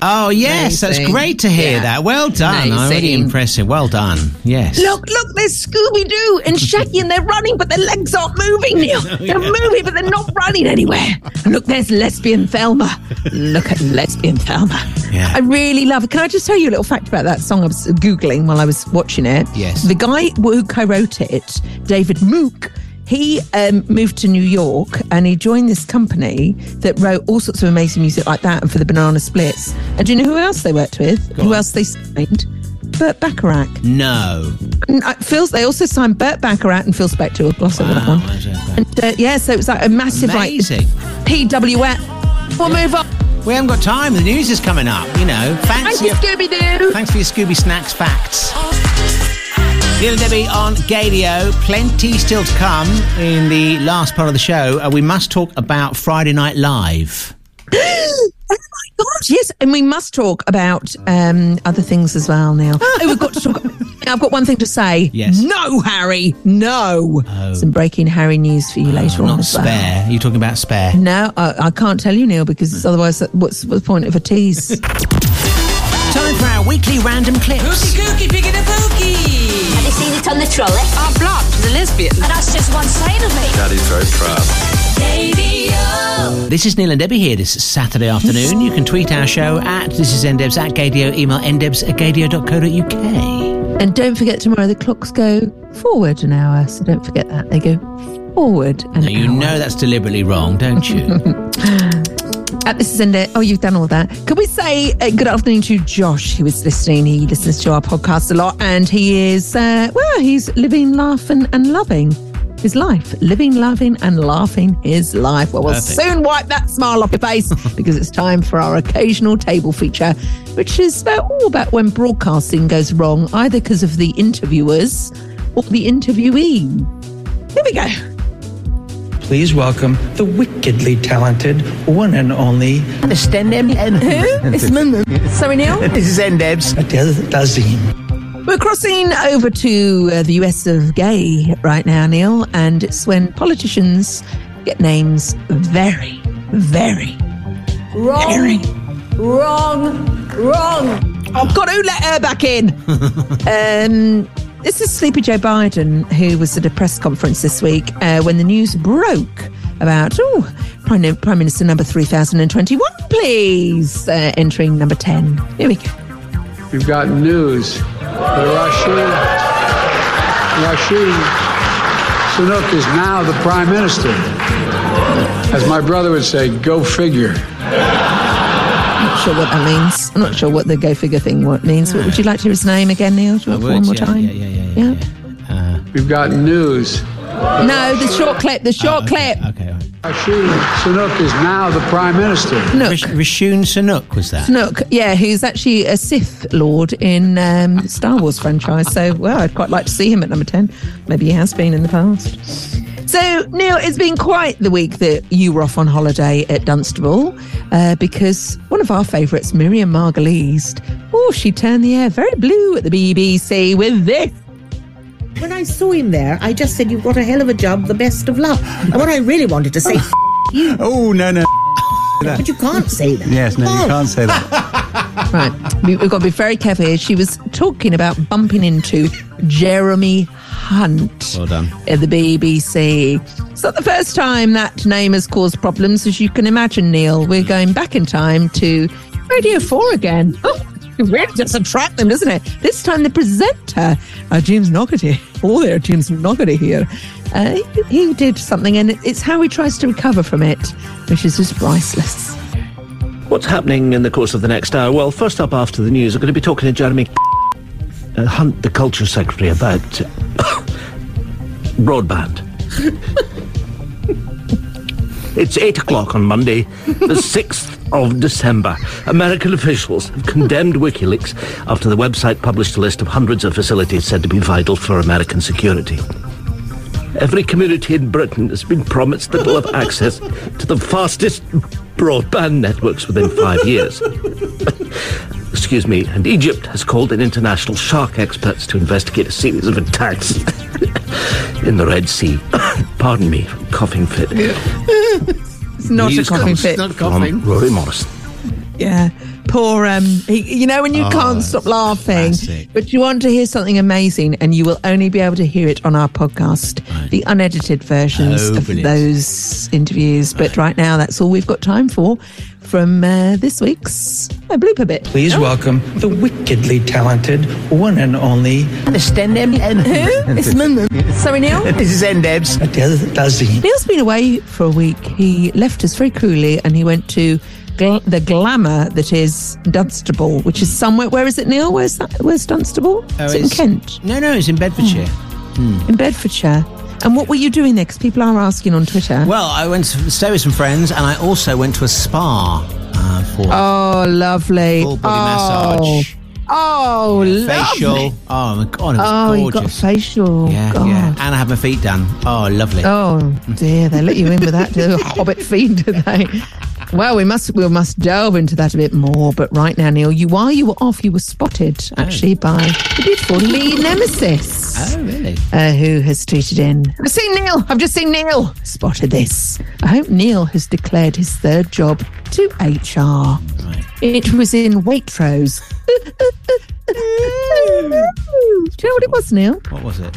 oh, yes, amazing. That's great to hear yeah. that. Well done. Amazing. I'm really impressive. Well done. Yes. Look, look, there's Scooby-Doo and Shaggy and they're running, but their legs aren't moving, Neil. Oh, yeah. They're moving, but they're not running anywhere. And look, there's Lesbian Thelma. Look at Lesbian Thelma. Yeah. I really love it. Can I just tell you a little fact about that song I was Googling while I was watching it? Yes. The guy who co-wrote it, David Mook, He um, moved to New York and he joined this company that wrote all sorts of amazing music like that and for the Banana Splits. And do you know who else they worked with? Go who on. else they signed? Burt Bacharach. No. And, uh, Phil's, they also signed Burt Bacharach and Phil Spector. We'll gloss over that one. And, uh, yeah, so it was like a massive amazing. like P W F. We'll yeah. move on. We haven't got time. The news is coming up, you know. Thanks, Thank you, Scooby-Doo. Thanks for your Scooby Snacks facts. Neil and Debbie on Gaydio. Plenty still to come in the last part of the show. Uh, we must talk about Friday Night Live. Oh my God, yes. And we must talk about um, other things as well, Neil. Oh, we've got to talk. I've got one thing to say. Yes. No, Harry, no. Oh. Some breaking Harry news for you oh, later on as well. Not Spare. Are you talking about Spare? No, I, I can't tell you, Neil, because otherwise, what's, what's the point of a tease? Time for our weekly random clips. Hooky cookie, picking a pookie. Have you seen it on the trolley? I'm blocked as a lesbian. And that's just one side of me. That is very proud. This is Neil and Debbie here this Saturday afternoon. You can tweet our show at thisisndebs at Gaydio, email ndebs at gaydio dot co dot uk. And don't forget tomorrow the clocks go forward an hour, so don't forget that. They go forward an now, hour. You know that's deliberately wrong, don't you? Uh, this is Enda. Oh, you've done all that. Can we say uh, good afternoon to Josh, who is listening? He listens to our podcast a lot, and he is, uh, well, he's living, laughing, and loving his life. Living, loving, and laughing his life. Well, we'll Perfect. soon wipe that smile off your face because it's time for our occasional table feature, which is uh, all about when broadcasting goes wrong, either because of the interviewers or the interviewee. Here we go. Please welcome the wickedly talented one and only... It's N D E B S. Who? It's N D E B S. Sorry, Neil? This is N D E B S. Adele Dazeem. We're crossing over to uh, the U S of gay right now, Neil, and it's when politicians get names very, very, Wrong. Herring. Wrong. Wrong. Oh, God, who let her back in? um... This is Sleepy Joe Biden, who was at a press conference this week uh, when the news broke about, oh, Prime, Prime Minister number three thousand twenty-one, please, uh, entering number ten. Here we go. We've got news that Rashid, Rashid Sunak is now the Prime Minister. As my brother would say, go figure. Sure what that means. I'm not sure what the go figure thing what means. Would you like to hear his name again, Neil? Do you want would, one more yeah, time? Yeah, yeah, yeah. yeah, yeah. Uh, We've got news. No, the short clip. The short oh, okay, clip. Okay. Right. Rashid Sunak is now the Prime Minister. Rashid Sunak was that? Sunak, yeah, who's actually a Sith Lord in um, Star Wars franchise. So, well, I'd quite like to see him at number ten. Maybe he has been in the past. So, Neil, it's been quite the week that you were off on holiday at Dunstable uh, because one of our favourites, Miriam Margolyes, oh, she turned the air very blue at the B B C with this. When I saw him there, I just said, you've got a hell of a job, the best of luck. And what I really wanted to say, f*** you. Oh, no, no. But you can't say that. Yes, no, oh. you can't say that. Right, we've got to be very careful here. She was talking about bumping into Jeremy Hunt well done. At the B B C. It's not the first time that name has caused problems, as you can imagine, Neil. We're going back in time to Radio four again. Oh, it really does attract them, doesn't it? This time the presenter, uh, James Noggerty. Oh, there, James Noggerty here. Uh, he, he did something, and it's how he tries to recover from it, which is just priceless. What's happening in the course of the next hour? Well, first up after the news, I'm going to be talking to Jeremy uh, Hunt, the Culture Secretary, about... broadband. It's eight o'clock on Monday, the sixth of December. American officials have condemned WikiLeaks after the website published a list of hundreds of facilities said to be vital for American security. Every community in Britain has been promised that they'll have access to the fastest broadband networks within five years. Excuse me, and Egypt has called in international shark experts to investigate a series of attacks in the Red Sea. Pardon me, coughing fit. Yeah. It's not News a coughing fit. It's not coughing. Rory Morrison. Yeah, poor, um, he, you know when you oh, can't stop laughing, classic. But you want to hear something amazing and you will only be able to hear it on our podcast, right. The unedited versions oh, of brilliant. Those interviews. But right now, that's all we've got time for from uh, this week's I Bloop A Bit. Please oh. welcome the wickedly talented one and only... Stendem. Who? Sorry, Neil? This is Endebs. Adele Dazeem. Neil's been away for a week. He left us very cruelly and he went to... Gl- the glamour that is Dunstable, which is somewhere. Where is it, Neil? Where's that? Where's Dunstable? Oh, is it in Kent? No, no, it's in Bedfordshire. Oh. Hmm. In Bedfordshire. And what were you doing there? Because people are asking on Twitter. Well, I went to stay with some friends, and I also went to a spa uh, for. Oh, lovely! Full body oh. massage. Oh, yeah, lovely. Facial. Oh, my God, it was oh, gorgeous. Oh, you got a facial. Yeah, God. yeah. And I had my feet done. Oh, lovely. Oh, dear. They let you in with that hobbit feet, did they? Well, we must we must delve into that a bit more. But right now, Neil, you while you were off, you were spotted, actually, oh. by the beautiful Lee Nemesis. Oh, really? Uh, who has tweeted in, I've seen Neil. I've just seen Neil. Spotted this. I hope Neil has declared his third job to H R. Right. It was in Waitrose. Do you know what it was, Neil? What was it?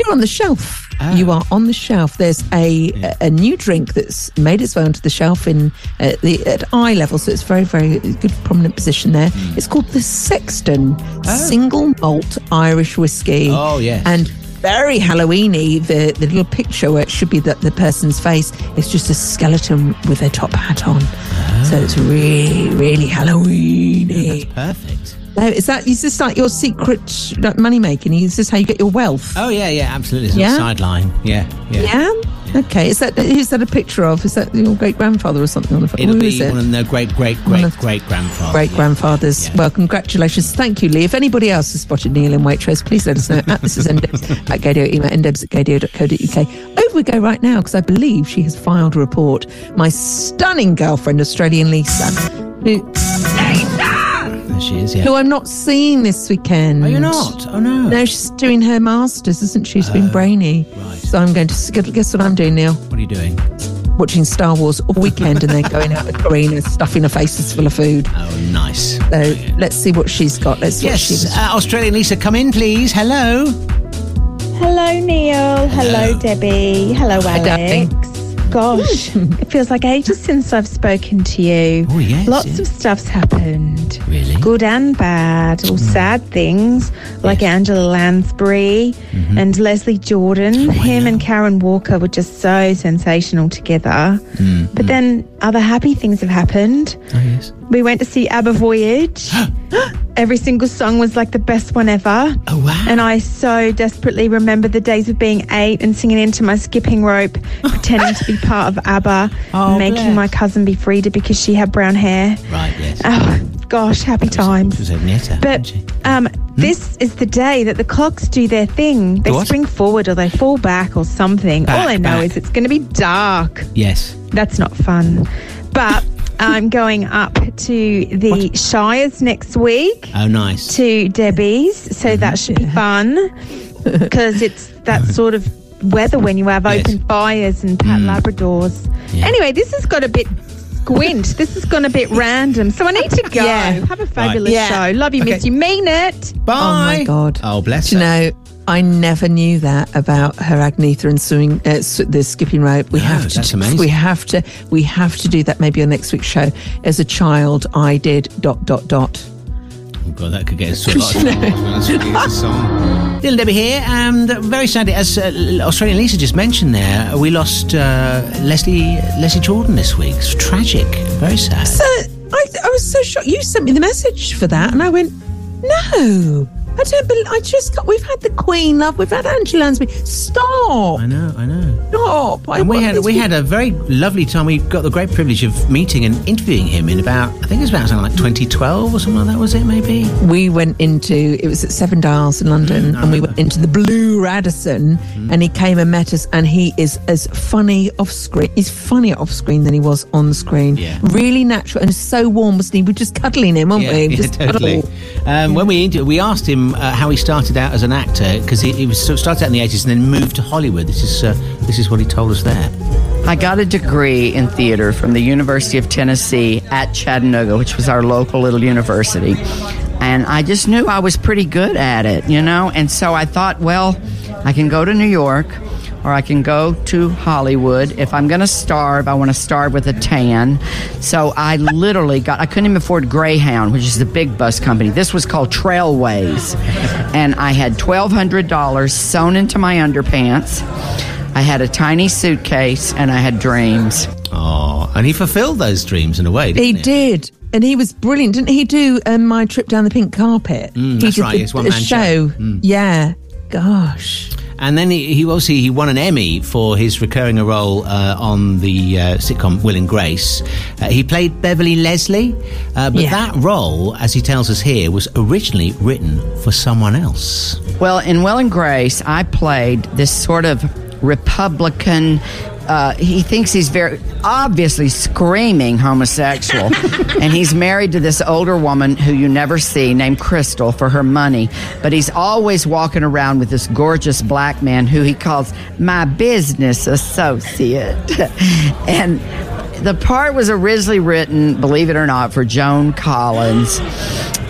You're on the shelf. Oh. You are on the shelf. There's a, yeah. a a new drink that's made its way onto the shelf in uh, the at eye level, so it's very, very good, prominent position there. Mm. It's called the Sexton oh. Single Malt Irish Whiskey. Oh, yes. And very Halloween-y, the, the little picture where it should be that the person's face is just a skeleton with their top hat on. Oh. So it's really, really Halloween-y. Oh, that's perfect. Oh, is that is this like your secret like, money making? Is this how you get your wealth? Oh yeah, yeah, absolutely. It's yeah? a sideline. Yeah, yeah, yeah. Okay. Is that who's that a picture of? Is that your great grandfather or something on the phone? It'll Who be it? one of their great great great great grandfathers. Great grandfathers. Yeah. Yeah. Well, congratulations. Thank you, Lee. If anybody else has spotted Neil in Waitrose, please let us know. At this is Endebs at Gaydio, email Endebs at Gaydio dot co dot U K. Over we go right now because I believe she has filed a report. My stunning girlfriend, Australian Lisa. Who, She is, yeah. Who I'm not seeing this weekend. Are you not? Oh, no. No, she's doing her masters, isn't she? She's uh, been brainy. Right. So I'm going to... Guess what I'm doing, Neil? What are you doing? watching Star Wars all weekend and then going out with Karina, stuffing her faces full of food. Oh, nice. So yeah. Let's see what she's got. Let's see yes. what she's got. Uh, Australian Lisa, come in, please. Hello. Hello, Neil. Hello, Hello Debbie. Hello, Alex. Gosh, it feels like ages since I've spoken to you. Oh, yes. Lots yes. of stuff's happened. Really? Good and bad, all mm. sad things, like yes. Angela Lansbury mm-hmm. and Leslie Jordan. Oh, Him and Karen Walker were just so sensational together. Mm-hmm. But then other happy things have happened. Oh, yes. We went to see ABBA Voyage. Every single song was like the best one ever. Oh, wow. And I so desperately remember the days of being eight and singing into my skipping rope, pretending to be part of ABBA, oh, making bless. my cousin be Frida because she had brown hair. Right, yes. Oh, gosh, happy was, times. Netter, but um, hmm? this is the day that the clocks do their thing. They what? spring forward or they fall back or something. Back, All I know back. is it's going to be dark. Yes. That's not fun. But... I'm going up to the what? Shires next week. Oh, nice. To Debbie's, so that should be fun because it's that sort of weather when you have yes. open fires and pat mm. Labradors. Yeah. Anyway, this has got a bit squint. This has gone a bit random, so I need to go. Yeah. Have a fabulous right. yeah. show. Love you, okay. miss you. Mean it. Bye. Oh, my God. Oh, bless you. You know, I never knew that about her Agnetha and swimming, uh, the skipping rope. We no, have to, that's amazing. we have to, we have to do that. Maybe on next week's show. As a child, I did dot dot dot. Oh God, that could get us a lot of songs. Little Debbie here, and very sadly, as uh, Australian Lisa just mentioned, there we lost uh, Leslie Leslie Jordan this week. It's tragic, very sad. So I, I was so shocked. You sent me the message for that, and I went, no. I don't believe, I just got, we've had the Queen, love, we've had Angela Lansbury. Stop! I know, I know. Stop! I and we had we people. had a very lovely time. We got the great privilege of meeting and interviewing him in about, I think it was about something like twenty twelve or something like that, was it, maybe? We went into, it was at Seven Dials in London, mm, and we went into the Blue Radisson, mm. and he came and met us, and he is as funny off screen, he's funnier off screen than he was on screen. Yeah. Really natural, and so warm, wasn't he? We were just cuddling him, weren't yeah, we? Yeah, just totally. Um, yeah. When we inter- we asked him, Uh, how he started out as an actor, because he, he was started out in the eighties and then moved to Hollywood. This is uh, this is what he told us there. I got a degree in theater from the University of Tennessee at Chattanooga, which was our local little university, and I just knew I was pretty good at it, you know. And so I thought, well, I can go to New York or I can go to Hollywood. If I'm going to starve, I want to starve with a tan. So I literally got, I couldn't even afford Greyhound, which is the big bus company. This was called Trailways. And I had twelve hundred dollars sewn into my underpants. I had a tiny suitcase and I had dreams. Oh, and he fulfilled those dreams in a way, didn't he? He did. And he was brilliant. Didn't he do um, My Trip Down the Pink Carpet? Mm, that's right. It's one man show. show. Mm. Yeah. Gosh. And then he, he obviously he won an Emmy for his recurring role uh, on the uh, sitcom Will and Grace. Uh, he played Beverly Leslie, uh, but yeah. that role, as he tells us here, was originally written for someone else. Well, in Will and Grace, I played this sort of Republican. Uh, he thinks he's very obviously screaming homosexual and he's married to this older woman who you never see named Crystal for her money, but he's always walking around with this gorgeous black man who he calls my business associate. And the part was originally written, believe it or not, for Joan Collins,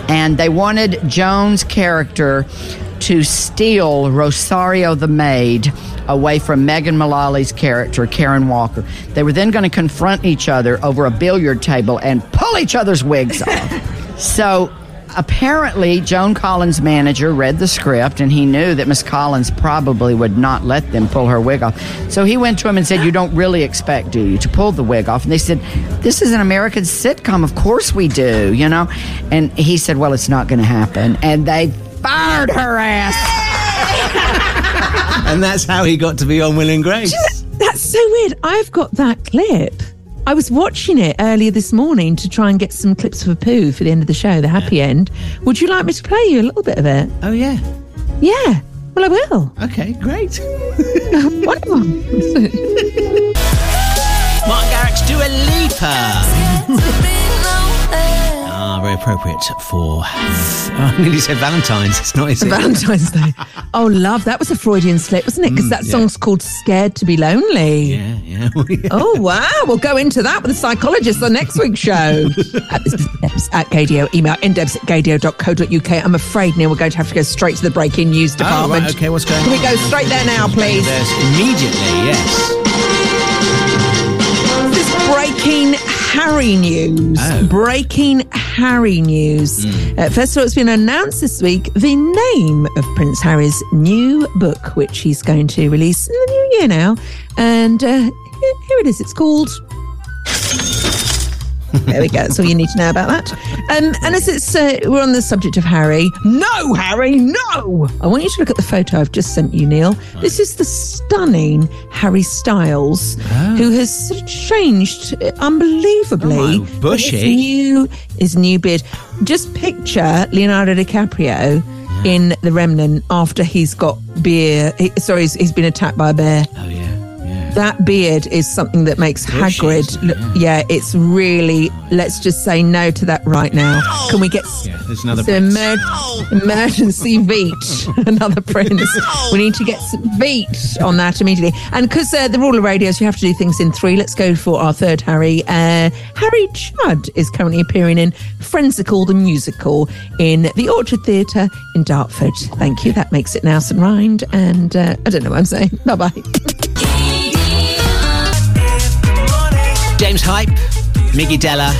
and they wanted Joan's character to steal Rosario the maid away from Megan Mullally's character, Karen Walker. They were then going to confront each other over a billiard table and pull each other's wigs off. So apparently Joan Collins' manager read the script and he knew that Miss Collins probably would not let them pull her wig off. So he went to him and said, you don't really expect, do you, to pull the wig off? And they said, this is an American sitcom. Of course we do, you know. And he said, well, it's not going to happen. And they fired her ass. And that's how he got to be on Will and Grace. That's so weird. I've got that clip. I was watching it earlier this morning to try and get some clips for Pooh for the end of the show, the happy yeah. end. Would you like me to play you a little bit of it? Oh, yeah. Yeah. Well, I will. Okay, great. Wonderful. Martin Garrix, Dua Lipa. Ah, very appropriate for... Oh, I nearly said Valentine's. It's not, is it? Valentine's Day. Oh, love. That was a Freudian slip, wasn't it? Because mm, that yeah. song's called Scared to be Lonely. Yeah, yeah. Oh, wow. We'll go into that with a psychologist on next week's show. At Debs at Gaydio. Email n debs at gaydio dot co dot u k. I'm afraid, Neil, we're going to have to go straight to the break-in news department. Oh, right, okay, what's going Can on? Can we go straight there now, please? Immediately, yes. This breaking Harry news. Oh. Breaking Harry news. Mm. Uh, first of all, it's been announced this week the name of Prince Harry's new book, which he's going to release in the new year now. And uh, here it is. It's called... There we go. That's all you need to know about that. Um, and as it's uh, we're on the subject of Harry, no, Harry, no! I want you to look at the photo I've just sent you, Neil. Right. This is the stunning Harry Styles, oh. who has sort of changed unbelievably. Oh, wow. Bushy. His new, his new beard. Just picture Leonardo DiCaprio yeah. in The Remnant after he's got beer. He, sorry, he's, he's been attacked by a bear. Oh, yeah. That beard is something that makes Bushes, Hagrid look... Yeah. yeah, it's really... Let's just say no to that right now. No! Can we get... Yeah, there's another prince. Emer- no! Emergency Veet. Another prince. No! We need to get some Veet on that immediately. And because uh, the rule of radio is you have to do things in three, let's go for our third Harry. Uh, Harry Judd is currently appearing in Frensical the Musical in the Orchard Theatre in Dartford. Thank you. That makes it now some rind. And uh, I don't know what I'm saying. Bye-bye. James Hype, Miggy Della,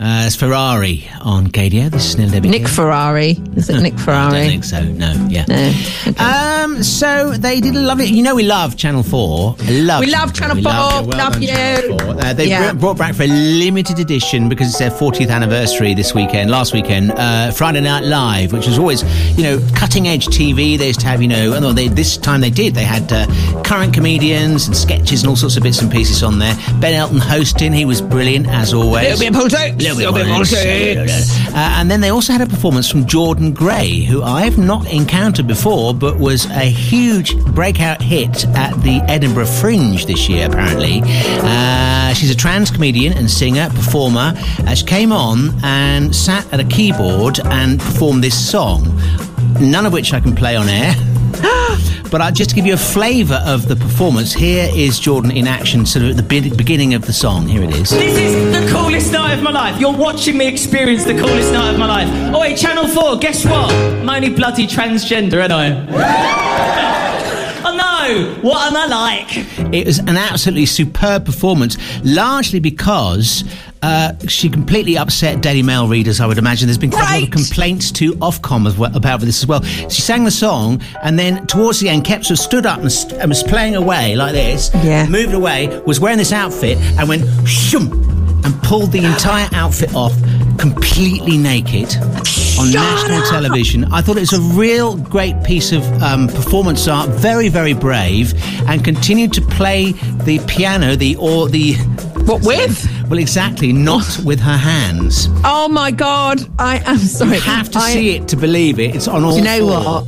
uh, it's Ferrari on Gaydio. This is Neil Debbie. Nick Ferrari. Is it Nick Ferrari? I don't think so. No, yeah. No. Okay. Um, so they did a lovely... You know we love Channel four. Love we love Channel, Channel 4. We love, well love you. Channel four. Uh, they yeah. brought back for a limited edition because it's their fortieth anniversary this weekend, last weekend, uh, Friday Night Live, which was always, you know, cutting-edge T V. They used to have, you know... Although they, this time they did. They had uh, current comedians and sketches and all sorts of bits and pieces on there. Ben Elton hosting. He was brilliant, as always. A little bit of politics. A little bit of politics. Uh, and then they also had a performance from Jordan Gray, who I've not encountered before, but was a huge breakout hit at the Edinburgh Fringe this year, apparently. Uh, she's a trans comedian and singer, performer. Uh, she came on and sat at a keyboard and performed this song, none of which I can play on air. But uh, just to give you a flavour of the performance, here is Jordan in action, sort of at the be- beginning of the song. Here it is. This is the coolest night of my life. You're watching me experience the coolest night of my life. Oh, wait, Channel four, guess what? I'm only bloody transgender, ain't I? Oh, no. What am I like? It was an absolutely superb performance, largely because... Uh, she completely upset Daily Mail readers, I would imagine. There's been quite right. a lot of complaints to Ofcom as well, about this as well. She sang the song and then towards the end kept sort of stood up and, st- and was playing away like this, yeah. moved away, was wearing this outfit and went shoom and pulled the entire outfit off completely naked on Shut national up. television. I thought it was a real great piece of um, performance art, very, very brave, and continued to play the piano, the or the... What with? Well, exactly, not with her hands. Oh, my God. I am sorry. You have to I, see it to believe it. It's on all Do you know four. what?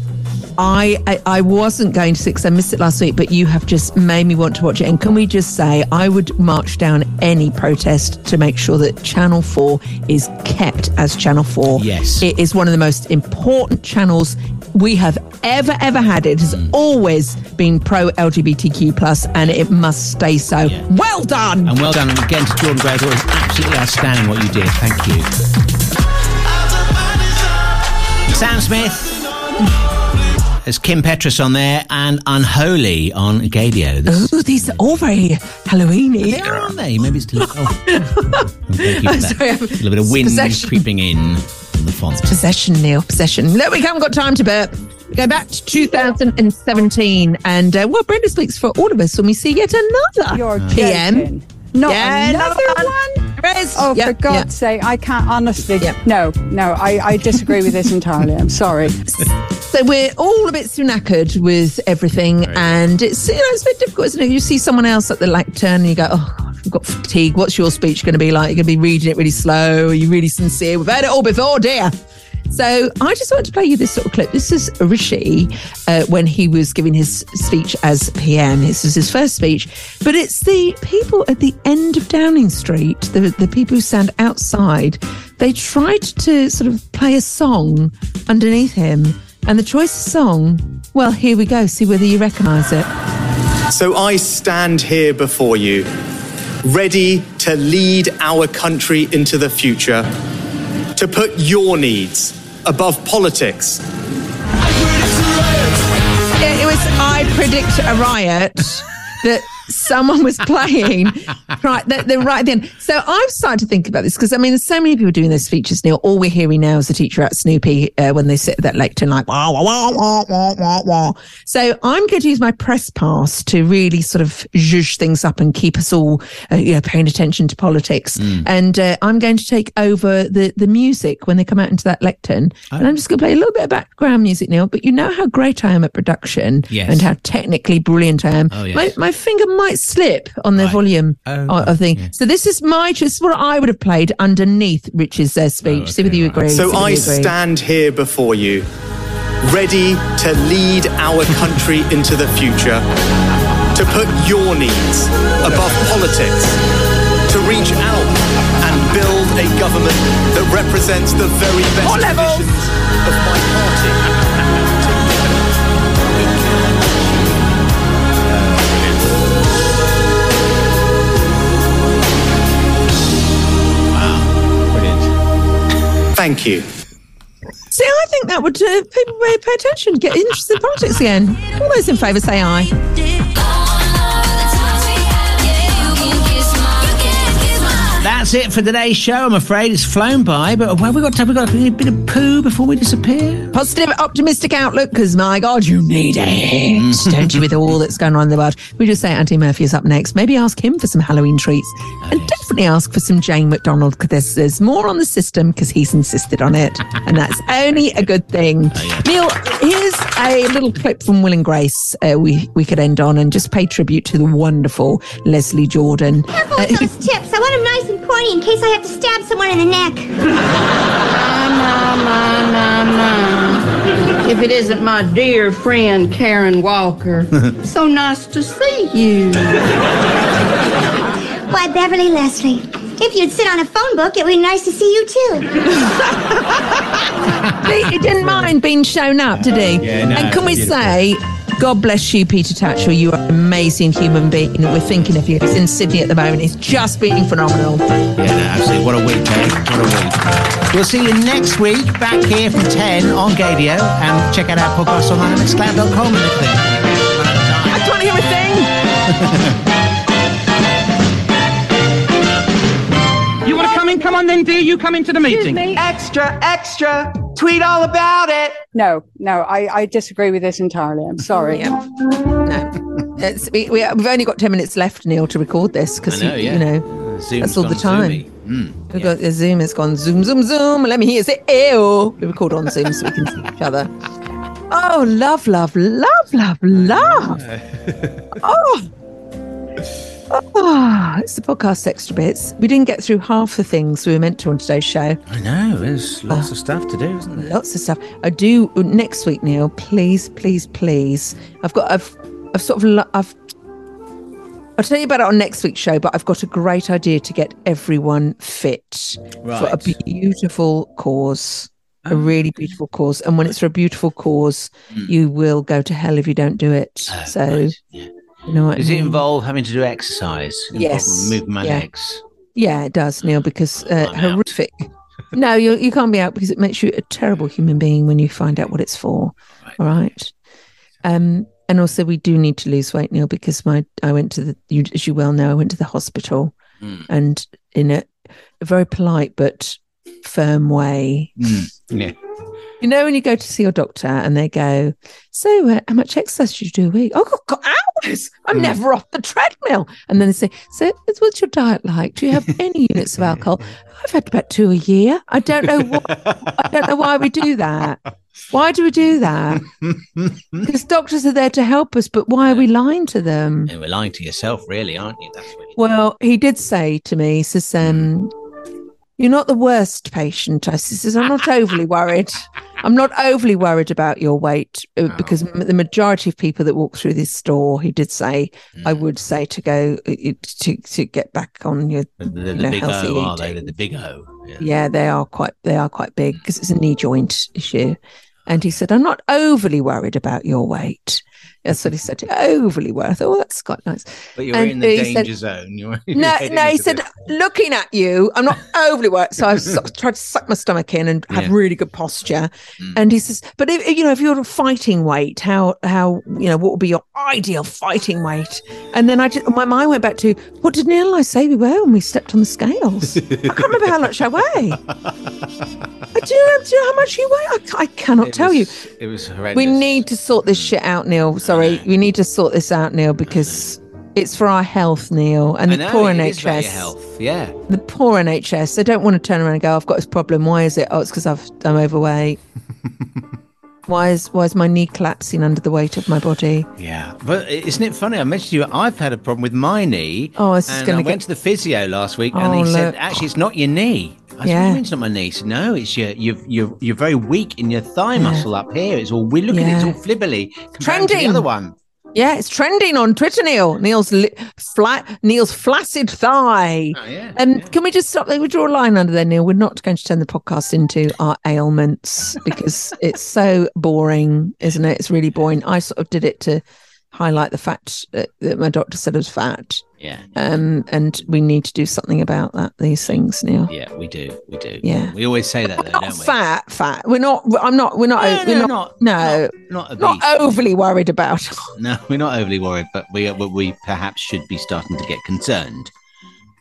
I, I I wasn't going to six. I missed it last week, but you have just made me want to watch it. And can we just say, I would march down any protest to make sure that Channel four is kept as Channel four. Yes. It is one of the most important channels we have ever, ever had. It has mm. always been pro-L G B T Q plus, and it must stay so. Yeah. Well done! And well done. And again, to Jordan Gray, it's absolutely outstanding what you did. Thank you. Sam Smith. There's Kim Petras on there and Unholy on Gaydio. This... Oh, these are all very Halloween-y. They are, aren't they? Maybe it's too... Oh. Thank you for that. Sorry, a little bit of wind possession. creeping in from the font. It's possession, Neil, possession. Look, we haven't got time to burp. We go back to two thousand seventeen and, uh, well, Brenda speaks for all of us when we see yet another You're P M. Not yeah, another, another one. one. Oh, yep, for God's yep. sake, I can't honestly. Yep. No, no, I, I disagree with this entirely. I'm sorry. So we're all a bit too knackered with everything, right. and it's, you know, it's a bit difficult, isn't it? You see someone else at the lectern and you go, oh, God, I've got fatigue. What's your speech going to be like? You're going to be reading it really slow. Are you really sincere? We've heard it all before, dear. So I just wanted to play you this sort of clip. This is Rishi uh, when he was giving his speech as P M. This was his first speech. But it's the people at the end of Downing Street, the, the people who stand outside, they tried to sort of play a song underneath him. And the choice of song, well, here we go. See whether you recognise it. So I stand here before you, ready to lead our country into the future, to put your needs above politics. It, it was I Predict a Riot that someone was playing right, the, the, right then. So I've started to think about this because, I mean, there's so many people doing those features now. All we're hearing now is the teacher at Snoopy uh, when they sit at that lectern like, wah, wah, wah, wah, wah, wah, wah. So I'm going to use my press pass to really sort of zhuzh things up and keep us all uh, you know, paying attention to politics. Mm. And uh, I'm going to take over the, the music when they come out into that lectern. Oh. And I'm just going to play a little bit of background music now. But you know how great I am at production yes. and how technically brilliant I am. Oh, yes. My, my finger might slip on the right. volume oh, of thing. Yeah. So this is my choice, what I would have played underneath Rich's uh, speech. Oh, okay, see whether you right. agree. So I agree. Stand here before you, ready to lead our country into the future, to put your needs above politics, to reach out and build a government that represents the very best All traditions levels. Of my party. Thank you. See, I think that would uh, people may pay attention, get interested in politics again. All those in favour say aye. That's it for today's show, I'm afraid. It's flown by, but well, we've got time. We've got a bit of poo before we disappear. Positive, optimistic outlook, because, my God, you need it, don't you, with all that's going on in the world. We just say Auntie Murphy is up next. Maybe ask him for some Halloween treats. Oh, and yes. definitely ask for some Jane McDonald, because there's, there's more on the system, because he's insisted on it. And that's only a good thing. Oh, yeah. Neil, here's a little clip from Will and Grace uh, we, we could end on and just pay tribute to the wonderful Leslie Jordan. Careful with uh, those tips. I want them nice and pointy in case I have to stab someone in the neck. Nah, nah, nah, nah, nah. If it isn't my dear friend Karen Walker. So nice to see you. Why, Beverly Leslie, if you'd sit on a phone book, it would be nice to see you, too. He didn't mind being shown up, did he? Uh, yeah, no, and can we say, God bless you, Peter Tatchell. You are an amazing human being. We're thinking of you. He's in Sydney at the moment. He's just being phenomenal. Yeah, no, absolutely. What a week, eh? What a week. We'll see you next week, back here from ten on Gaydio. And check out our podcast online at mixcloud dot com and everything. I can't hear a thing. Come on then, dear, you come into the meeting. Excuse me. Extra, extra, tweet all about it. No, no, I, I disagree with this entirely. I'm sorry. Yeah. No. It's, we, we, we've only got ten minutes left, Neil, to record this because, you, yeah. you know, Zoom's that's all the time. Mm, we've yeah. got the Zoom, it's gone zoom, zoom, zoom. Let me hear it. Ew. We record on Zoom so we can see each other. Oh, love, love, love, love, love. Oh. Oh, it's the podcast Extra Bits. We didn't get through half the things we were meant to on today's show. I know, there's lots uh, of stuff to do, isn't there? Lots of stuff. I do next week, Neil. Please, please, please. I've got. I've. I've sort of. I've. I'll tell you about it on next week's show. But I've got a great idea to get everyone fit right. for a beautiful cause. A really beautiful cause. And when it's for a beautiful cause, mm. you will go to hell if you don't do it. Uh, so. Right. Yeah. You know what does I mean? It involve having to do exercise? Yes. Move my yeah. legs? Yeah, it does, Neil, because uh, horrific. No, you you can't be out because it makes you a terrible human being when you find out what it's for. Right. All right. Um, and also, we do need to lose weight, Neil, because my I went to the, you, as you well know, I went to the hospital mm. and in a, a very polite but firm way. Mm. Yeah. You know when you go to see your doctor and they go, so uh, how much exercise do you do a week? Oh, God, God hours. I'm mm. never off the treadmill. And then they say, so what's your diet like? Do you have any units of alcohol? I've had about two a year. I don't know why, I don't know why we do that. Why do we do that? Because doctors are there to help us, but why are we lying to them? Yeah, we're lying to yourself, really, aren't you? That's what you well, do. He did say to me, he says, um, You're not the worst patient. I says, I'm not overly worried. I'm not overly worried about your weight uh, oh. because m- the majority of people that walk through this store, he did say, mm. I would say to go to to get back on your the, the, you know, the big healthy O, are they? The big O. Yeah. yeah, they are quite they are quite big because it's a knee joint issue. And he said, I'm not overly worried about your weight. That's what he said. Overly worried. I thought, oh, that's quite nice. But you're and in the danger said, zone. You're no, no. He said, this. looking at you, I'm not overly worried. So I've sort of tried to suck my stomach in and have yeah. really good posture. Mm. And he says, but if, you know, if you're a fighting weight, how how you know what would be your ideal fighting weight? And then I just, my mind went back to what did Neil and I say we were when we stepped on the scales? I can't remember how much I weigh. do, you know, do you know how much you weigh? I, I cannot it tell was, you. It was horrendous. We need to sort this shit out, Neil. Sorry. Sorry, we need to sort this out, Neil, because it's for our health, Neil, and I the know, poor it N H S. Is for your health, yeah. The poor N H S. They don't want to turn around and go, "I've got this problem. Why is it? Oh, it's because I've I'm overweight. why is why is my knee collapsing under the weight of my body?" Yeah, but isn't it funny? I mentioned to you, I've had a problem with my knee. Oh, I was just going to. I get... went to the physio last week, oh, and he look. said, "Actually, it's not your knee." I said, yeah. What do you mean it's not my knee? So, no, it's your, you're, you're, you're very weak in your thigh yeah. muscle up here. It's all, we're looking yeah. at it, it's all flibbly. Trending. The other one. Yeah, it's trending on Twitter, Neil. Neil's li- flat, Neil's flaccid thigh. Oh, yeah. Um, yeah. Can we just stop there? We draw a line under there, Neil. We're not going to turn the podcast into our ailments because it's so boring, isn't it? It's really boring. I sort of did it to highlight the fact that, that my doctor said I was fat. Yeah. Um, and we need to do something about that. These things, Neil. Yeah, we do. We do. Yeah. We always say that, though, don't we? Fat, fat. We're not. I'm not. We're not. No, we're no, not, not. No. Not, not, not overly worried about. No, we're not overly worried, but we we perhaps should be starting to get concerned.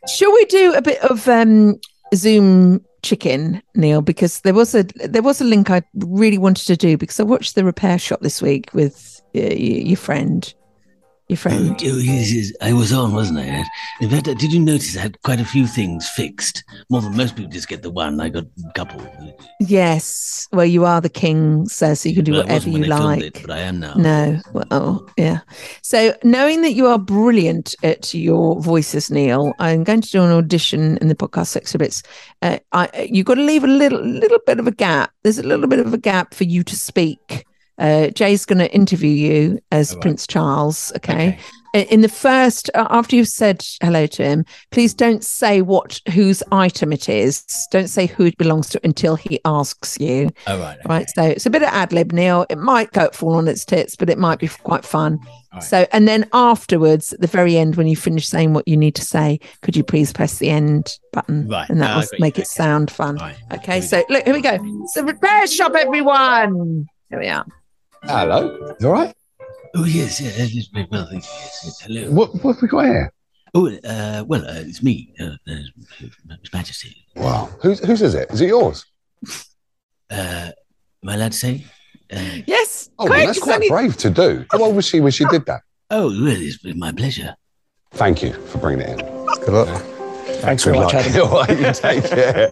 Shall we do a bit of um, Zoom chicken, Neil? Because there was a there was a link I really wanted to do because I watched the repair shop this week with uh, your friend. Your friend. I was on, wasn't I? In fact, did you notice I had quite a few things fixed? More than most people just get the one. I got a couple. Yes. Well, you are the king, sir, so you can do well, whatever you I like. It, but I am now. No. Well, oh, yeah. So, knowing that you are brilliant at your voices, Neil, I'm going to do an audition in the podcast section. Bits. Uh, I you've got to leave a little little bit of a gap. There's a little bit of a gap for you to speak. Uh, Jay's going to interview you as oh, right. Prince Charles, okay? okay? In the first, after you've said hello to him, please don't say what whose item it is. Don't say who it belongs to until he asks you. Oh, right. Okay. Right, so it's a bit of ad-lib, Neil. It might go fall on its tits, but it might be quite fun. Right. So, and then afterwards, at the very end, when you finish saying what you need to say, could you please press the end button? Right. And that will oh, make it sound fun. Right. Okay, so look, here we go. So, repair shop, everyone. Here we are. Hello. You all right? Oh, yes. Yeah, that is very well. Thank you. Yes, yes, hello. What, what have we got here? Oh, uh, well, uh, it's me. Uh, uh, His Majesty. Wow. Who's, whose is it? Is it yours? Uh, am I allowed to say? Uh, yes. Oh, well, that's quite brave to do. How old was she when she did that? Oh, well, it's been my pleasure. Thank you for bringing it in. Good luck. Thanks very much, Adam. All right, you take care.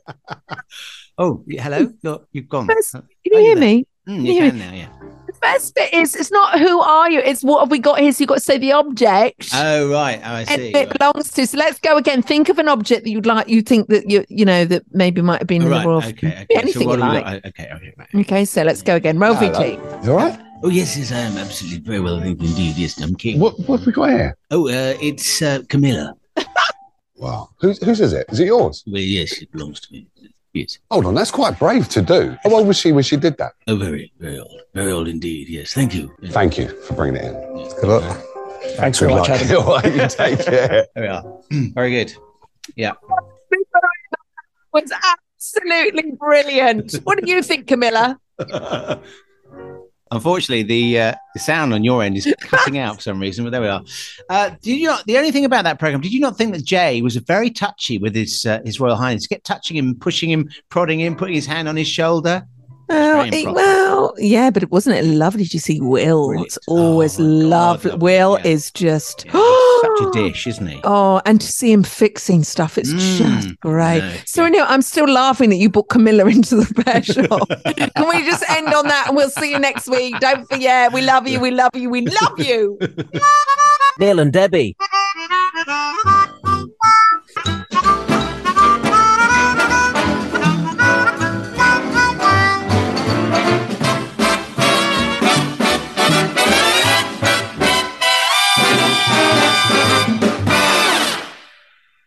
Oh, hello. You're, you've gone. First, can you, you hear there? me? Mm, you, you can now, yeah. Best bit is it's not who are you, it's what have we got here, so you've got to say the object. Oh right, oh, I see. It belongs to. So let's go again. Think of an object that you'd like, you think that you you know that maybe might have been oh, in right. the world. Okay, okay. Anything so you like. Got, okay, okay, right. Okay, so let's go again. Roll V T. You all right? Oh yes, yes, I am absolutely very well thank you indeed. Yes, I'm king. What what have we got here? Oh, uh, it's uh, Camilla. Wow, whose whose is it? Is it yours? Well, yes, it belongs to me. Yes. Hold on, that's quite brave to do. How old was she when she did that? Oh, very, very old. Very old indeed, yes. Thank you. Yes. Thank you for bringing it in. Yes. Good luck. Thanks, Thanks very much, Adam. All right, you take care. There we are. Very good. Yeah. It's absolutely brilliant. What do you think, Camilla? Unfortunately, the, uh, the sound on your end is cutting out for some reason, but there we are. Uh, did you not, the only thing about that program, did you not think that Jay was very touchy with his uh, his Royal Highness? Kept touching him, pushing him, prodding him, putting his hand on his shoulder. Oh, it, well, yeah, but it wasn't it lovely? Did you see Will? Brilliant. It's always oh, lovely. lovely. Will yeah. is just yeah, such a dish, isn't he? Oh, and to see him fixing stuff, it's mm, just great. No, so, anyway, I'm still laughing that you brought Camilla into the repair shop. Can we just end on that and we'll see you next week? Don't forget, we love you, we love you, we love you. Neil and Debbie.